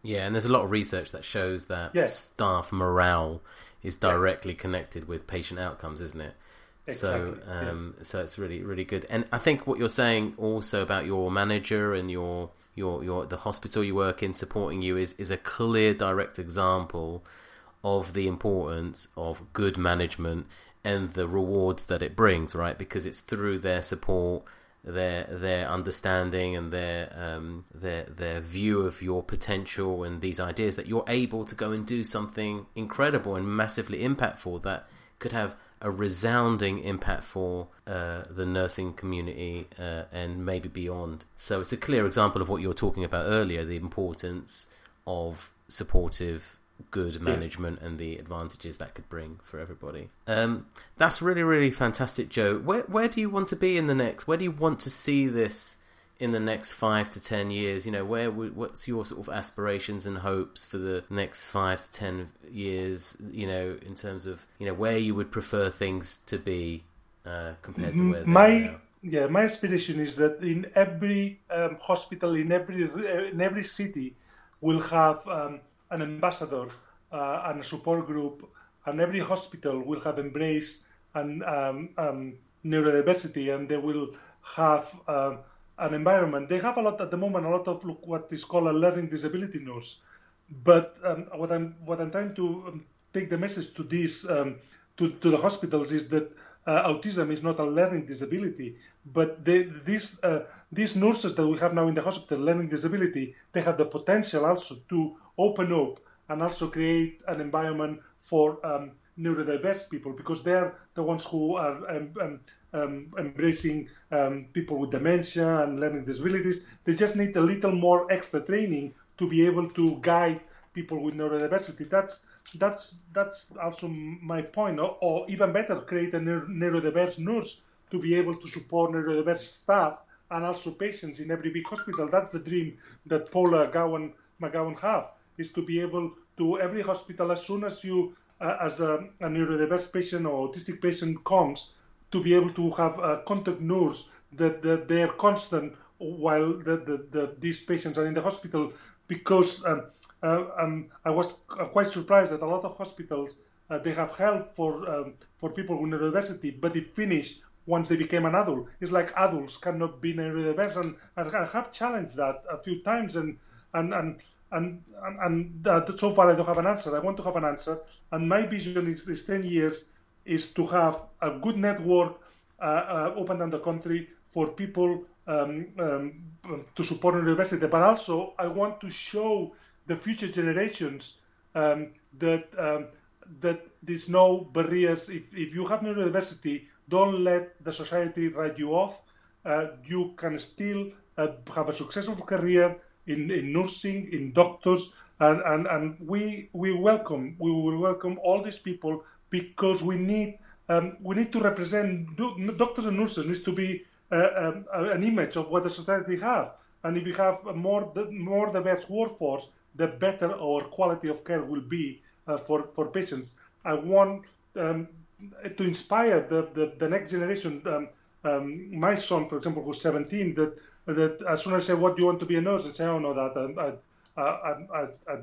Yeah, and there's a lot of research that shows that yes. staff morale is directly yeah. connected with patient outcomes, isn't it? Exactly. So, um, yeah. so it's really, really good. And I think what you're saying also about your manager and your your, your the hospital you work in supporting you is, is a clear, direct example of the importance of good management and the rewards that it brings, right? Because it's through their support, their their understanding, and their um, their their view of your potential and these ideas that you're able to go and do something incredible and massively impactful that could have a resounding impact for uh, the nursing community uh, and maybe beyond. So it's a clear example of what you were talking about earlier: the importance of supportive, good management and the advantages that could bring for everybody. Um, that's really, really fantastic, Joe. Where where do you want to be in the next? Where do you want to see this in the next five to ten years, you know, where what's your sort of aspirations and hopes for the next five to ten years, you know, in terms of, you know, where you would prefer things to be uh, compared to where they my, are now? Yeah, my aspiration is that in every um, hospital, in every in every city, we'll have um, an ambassador uh, and a support group, and every hospital will have embraced and um, um, neurodiversity, and they will have... Uh, an environment. They have a lot at the moment, a lot of look, what is called a learning disability nurse. But um, what I'm what I'm trying to um, take the message to these um, to to the hospitals is that uh, autism is not a learning disability. But they, these uh, these nurses that we have now in the hospital, learning disability, they have the potential also to open up and also create an environment for um, neurodiverse people, because they're the ones who are um, um, Um, embracing um, people with dementia and learning disabilities. They just need a little more extra training to be able to guide people with neurodiversity. That's that's that's also my point. Or, or even better, create a neuro- neurodiverse nurse to be able to support neurodiverse staff and also patients in every big hospital. That's the dream that Paula McGowan, McGowan have, is to be able to every hospital, as soon as you, uh, as a, a neurodiverse patient or autistic patient comes, to be able to have uh, contact nurse that, that they are constant while the, the, the, these patients are in the hospital, because um, uh, um, I was quite surprised that a lot of hospitals, uh, they have help for um, for people with neurodiversity, but it finished once they became an adult. It's like adults cannot be neurodiverse, and, and I have challenged that a few times, and and and and, and, and uh, so far I don't have an answer. I want to have an answer, and my vision is, is ten years is to have a good network uh, uh, open in the country for people um, um, to support neurodiversity. But also, I want to show the future generations um, that um, that there's no barriers. If if you have neurodiversity, don't let the society write you off. Uh, you can still uh, have a successful career in, in nursing, in doctors, and, and, and we we welcome we will welcome all these people. Because we need um, we need to represent do, doctors and nurses needs to be uh, um, an image of what the society have, and if we have a more the, more diverse workforce, the better our quality of care will be uh, for for patients. I want um, to inspire the, the, the next generation. Um, um, my son, for example, who's seventeen, that that as soon as I say, "What do you want to be a nurse?" I say, "Oh no, that." I, I, Uh, I, I,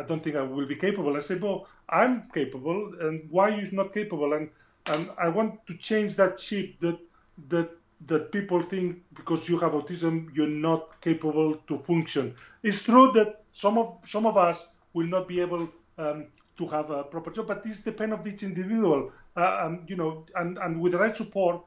I don't think I will be capable." I say, well, I'm capable, and why are you not capable? And, and I want to change that chip that that that people think because you have autism, you're not capable to function. It's true that some of some of us will not be able um, to have a proper job, but this depends on each individual. Uh, and, you know, and, and with the right support,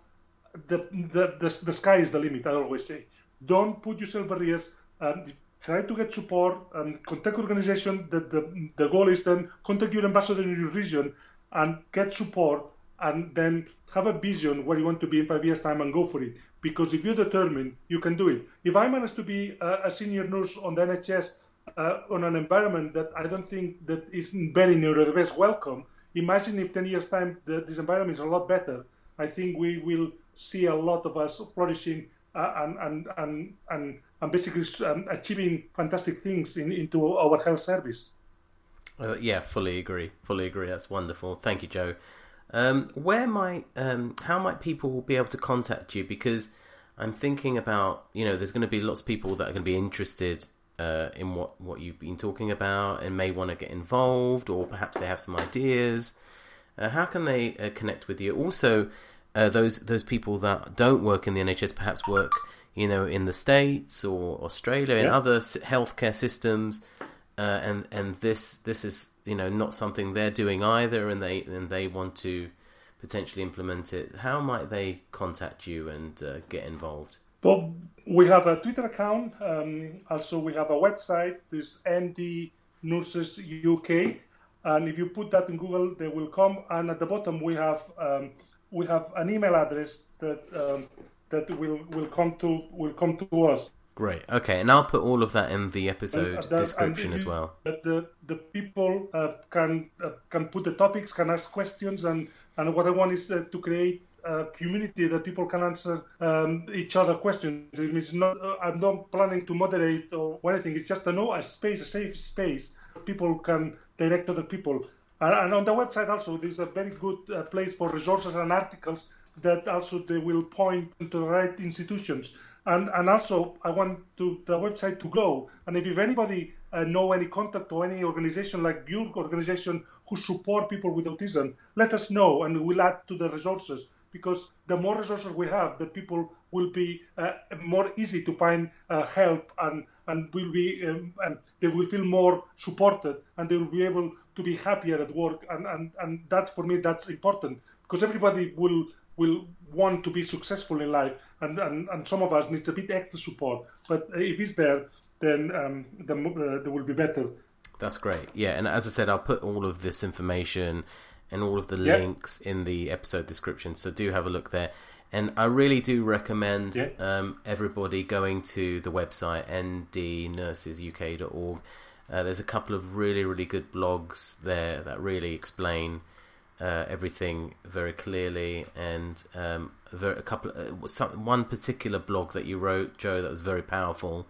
the the, the the sky is the limit, I always say. Don't put yourself barriers. Um, Try to get support and contact organization. That the, the goal is then contact your ambassador in your region and get support, and then have a vision where you want to be in five years' time and go for it. Because if you're determined, you can do it. If I manage to be a, a senior nurse on the N H S uh, on an environment that I don't think that isn't very neurodiverse welcome, imagine if ten years' time the, this environment is a lot better. I think we will see a lot of us flourishing uh, and and and and. and basically um, achieving fantastic things in, into our health service. Uh, yeah, fully agree. Fully agree. That's wonderful. Thank you, Joe. Um, where might, um, how might people be able to contact you? Because I'm thinking about, you know, there's going to be lots of people that are going to be interested uh, in what, what you've been talking about and may want to get involved, or perhaps they have some ideas. Uh, how can they uh, connect with you? Also, uh, those those people that don't work in the N H S perhaps work, you know, in the States or Australia, in yeah. other healthcare systems, uh, and and this this is, you know, not something they're doing either, and they and they want to potentially implement it. How might they contact you and uh, get involved? Well, we have a Twitter account. Um, also, we have a website. This N D Nurses U K, and if you put that in Google, they will come. And at the bottom, we have um, we have an email address that. Um, that will will come to will come to us. Great. Okay, and I'll put all of that in the episode and, uh, that, description and the, as well. That the the people uh, can uh, can put the topics, can ask questions, and, and what I want is uh, to create uh, community that people can answer um, each other questions. It means not, uh, I'm not planning to moderate or anything. It's just a, no, a space, a safe space. People can direct other people. And, and on the website also, there's a very good uh, place for resources and articles that also they will point to the right institutions. And and also, I want to, the website to grow. And if, if anybody uh, know any contact or any organization like your organization who support people with autism, let us know and we'll add to the resources. Because the more resources we have, the people will be uh, more easy to find uh, help and, and, will be, um, and they will feel more supported and they will be able to be happier at work. And, and, and that's, for me, that's important. Because everybody will... will want to be successful in life, and, and, and some of us needs a bit extra support. But if it's there, then um, the, uh, there will be better. That's great. Yeah, and as I said, I'll put all of this information and all of the yeah. links in the episode description, so do have a look there. And I really do recommend yeah. um, everybody going to the website N D nurses U K dot org. Uh, there's a couple of really, really good blogs there that really explain Uh, everything very clearly, and um, very, a couple, uh, some, one particular blog that you wrote, Joe, that was very powerful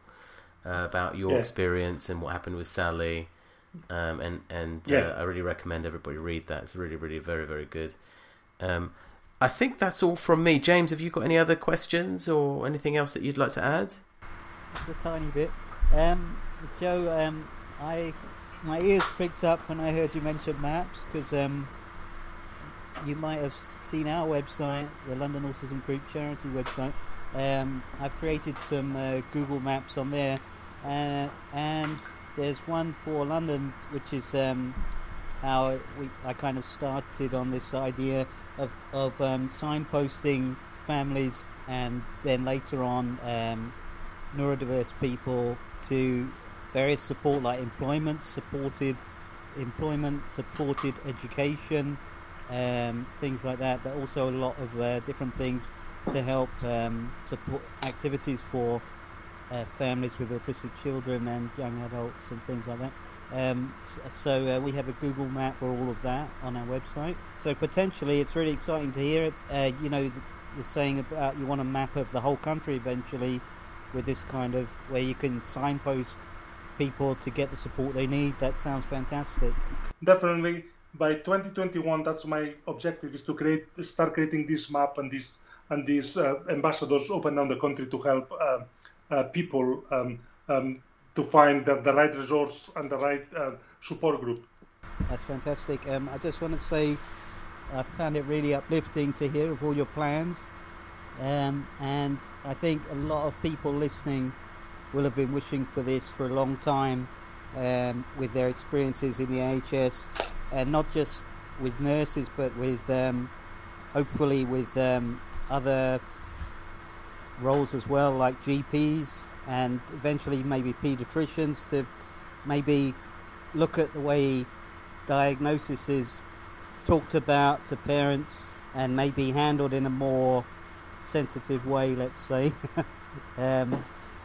uh, about your yeah. experience and what happened with Sally, um, and and yeah. uh, I really recommend everybody read that. It's really, really, very, very good. Um, I think that's all from me. James, have you got any other questions or anything else that you'd like to add? Just a tiny bit, um, Joe. Um, I my ears pricked up when I heard you mention MAPS, because. Um, You might have seen our website, the London Autism Group Charity website. Um, I've created some uh, Google Maps on there, uh, and there's one for London, which is um, how we, I kind of started on this idea of, of um, signposting families, and then later on um, neurodiverse people to various support, like employment, supported employment, supported education. Um, things like that, but also a lot of uh, different things to help um, support activities for uh, families with autistic children and young adults and things like that. Um, so uh, we have a Google map for all of that on our website. So potentially it's really exciting to hear it. Uh, you know, you're saying about you want a map of the whole country eventually with this kind of, where you can signpost people to get the support they need. That sounds fantastic. Definitely. By twenty twenty-one, that's my objective, is to create, start creating this map and these and these uh, ambassadors up and down the country to help uh, uh, people um, um, to find the, the right resource and the right uh, support group. That's fantastic. Um, I just want to say I found it really uplifting to hear of all your plans, um, and I think a lot of people listening will have been wishing for this for a long time, um, with their experiences in the N H S. And uh, not just with nurses, but with um, hopefully with um, other roles as well, like G Ps and eventually maybe paediatricians, to maybe look at the way diagnosis is talked about to parents and maybe handled in a more sensitive way, let's say. um,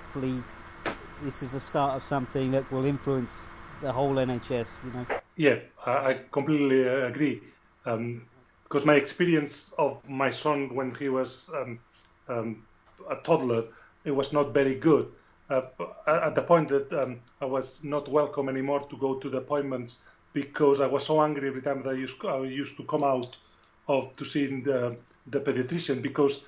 hopefully this is the start of something that will influence the whole N H S, you know. Yeah, I completely agree. Um, because my experience of my son when he was um, um, a toddler, it was not very good. Uh, at the point that um, I was not welcome anymore to go to the appointments because I was so angry every time that I used, I used to come out of to seeing the, the pediatrician, because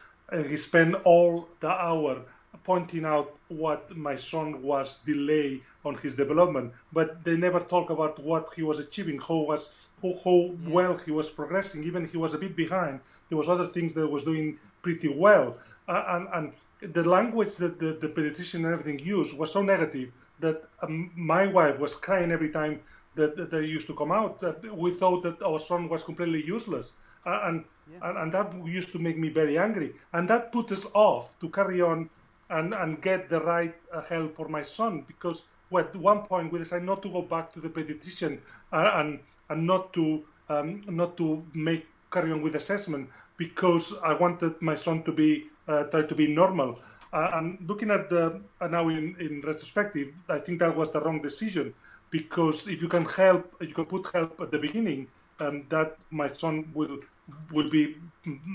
he spent all the hour pointing out what my son was delay on his development, but they never talk about what he was achieving, how was how, how well he was progressing. Even he was a bit behind, there was other things that was doing pretty well, uh, and, and the language that the, the pediatrician and everything used was so negative that um, my wife was crying every time that, that they used to come out, that we thought that our son was completely useless. Uh, and, yeah. and and that used to make me very angry, and that put us off to carry on And, and get the right uh, help for my son, because at one point we decided not to go back to the pediatrician uh, and and not to um, not to make carry on with assessment, because I wanted my son to be uh, try to be normal. Uh, and looking at the uh, now in, in retrospective, I think that was the wrong decision, because if you can help, you can put help at the beginning, um, that my son will would be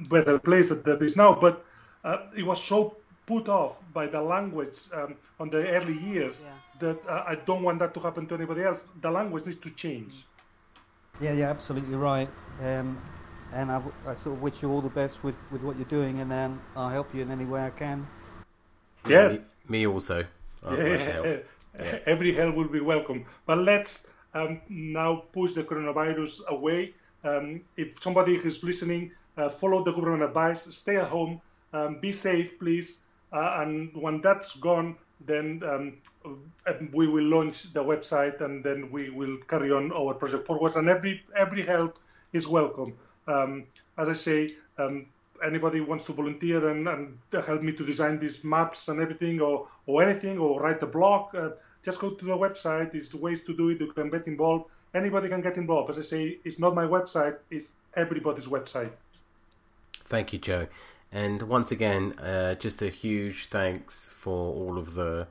better placed than this now, but uh, it was so put off by the language um, on the early years yeah. that uh, I don't want that to happen to anybody else. The language needs to change. Yeah, yeah, absolutely right. Um, and I, I sort of wish you all the best with, with what you're doing, and um, I'll help you in any way I can. Yeah. Me, me also. I'd yeah. like to help. Yeah. Every help will be welcome. But let's um, now push the coronavirus away. Um, if somebody who's listening, uh, follow the government advice, stay at home, um, be safe, please. Uh, and when that's gone, then um, we will launch the website, and then we will carry on our project forwards. And every every help is welcome. Um, as I say, um, anybody wants to volunteer and, and help me to design these maps and everything, or, or anything, or write a blog, uh, just go to the website. There's ways to do it. You can get involved. Anybody can get involved. As I say, it's not my website. It's everybody's website. Thank you, Joe. And once again, uh, just a huge thanks for all of the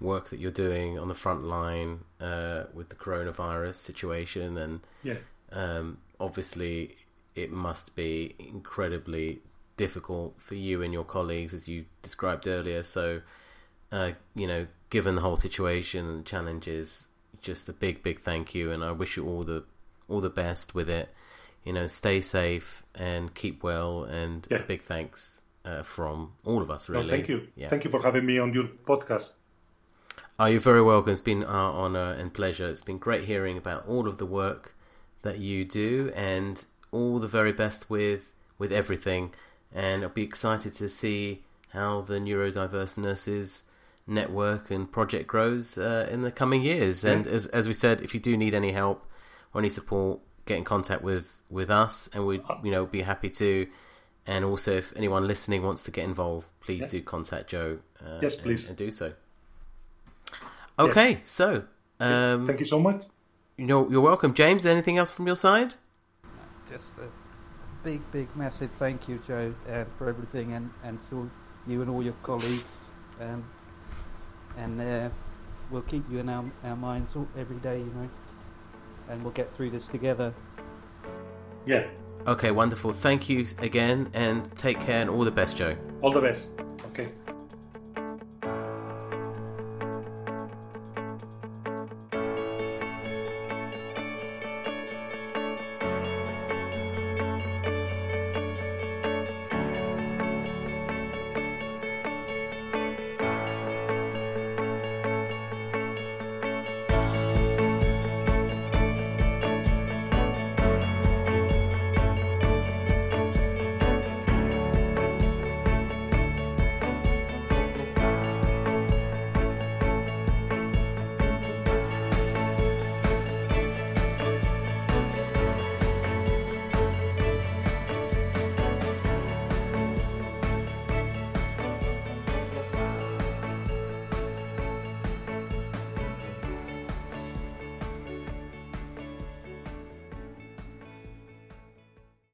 work that you're doing on the front line uh, with the coronavirus situation. And yeah. um, obviously, it must be incredibly difficult for you and your colleagues, as you described earlier. So, uh, you know, given the whole situation and the challenges, just a big, big thank you. And I wish you all the all the best with it. You know, stay safe and keep well, and yeah. big thanks uh, from all of us, really. No, thank you. Yeah. Thank you for having me on your podcast. Oh, you're very welcome. It's been our honour and pleasure. It's been great hearing about all of the work that you do, and all the very best with, with everything. And I'll be excited to see how the Neurodiverse Nurses network and project grows uh, in the coming years. Yeah. And as as we said, if you do need any help or any support, get in contact with, with us, and we'd you know be happy to. And also, if anyone listening wants to get involved, please yeah. do contact Joe. Uh, yes, please, and, and do so. Okay, yeah. so um, yeah. thank you so much. You know, you're welcome, James. Anything else from your side? Just a big, big, massive thank you, Joe, uh, for everything, and, and to you and all your colleagues. Um, and uh, we'll keep you in our, our minds all, every day, you know. And we'll get through this together. Yeah. Okay, wonderful. Thank you again, and take care, and all the best, Joe. All the best. Okay.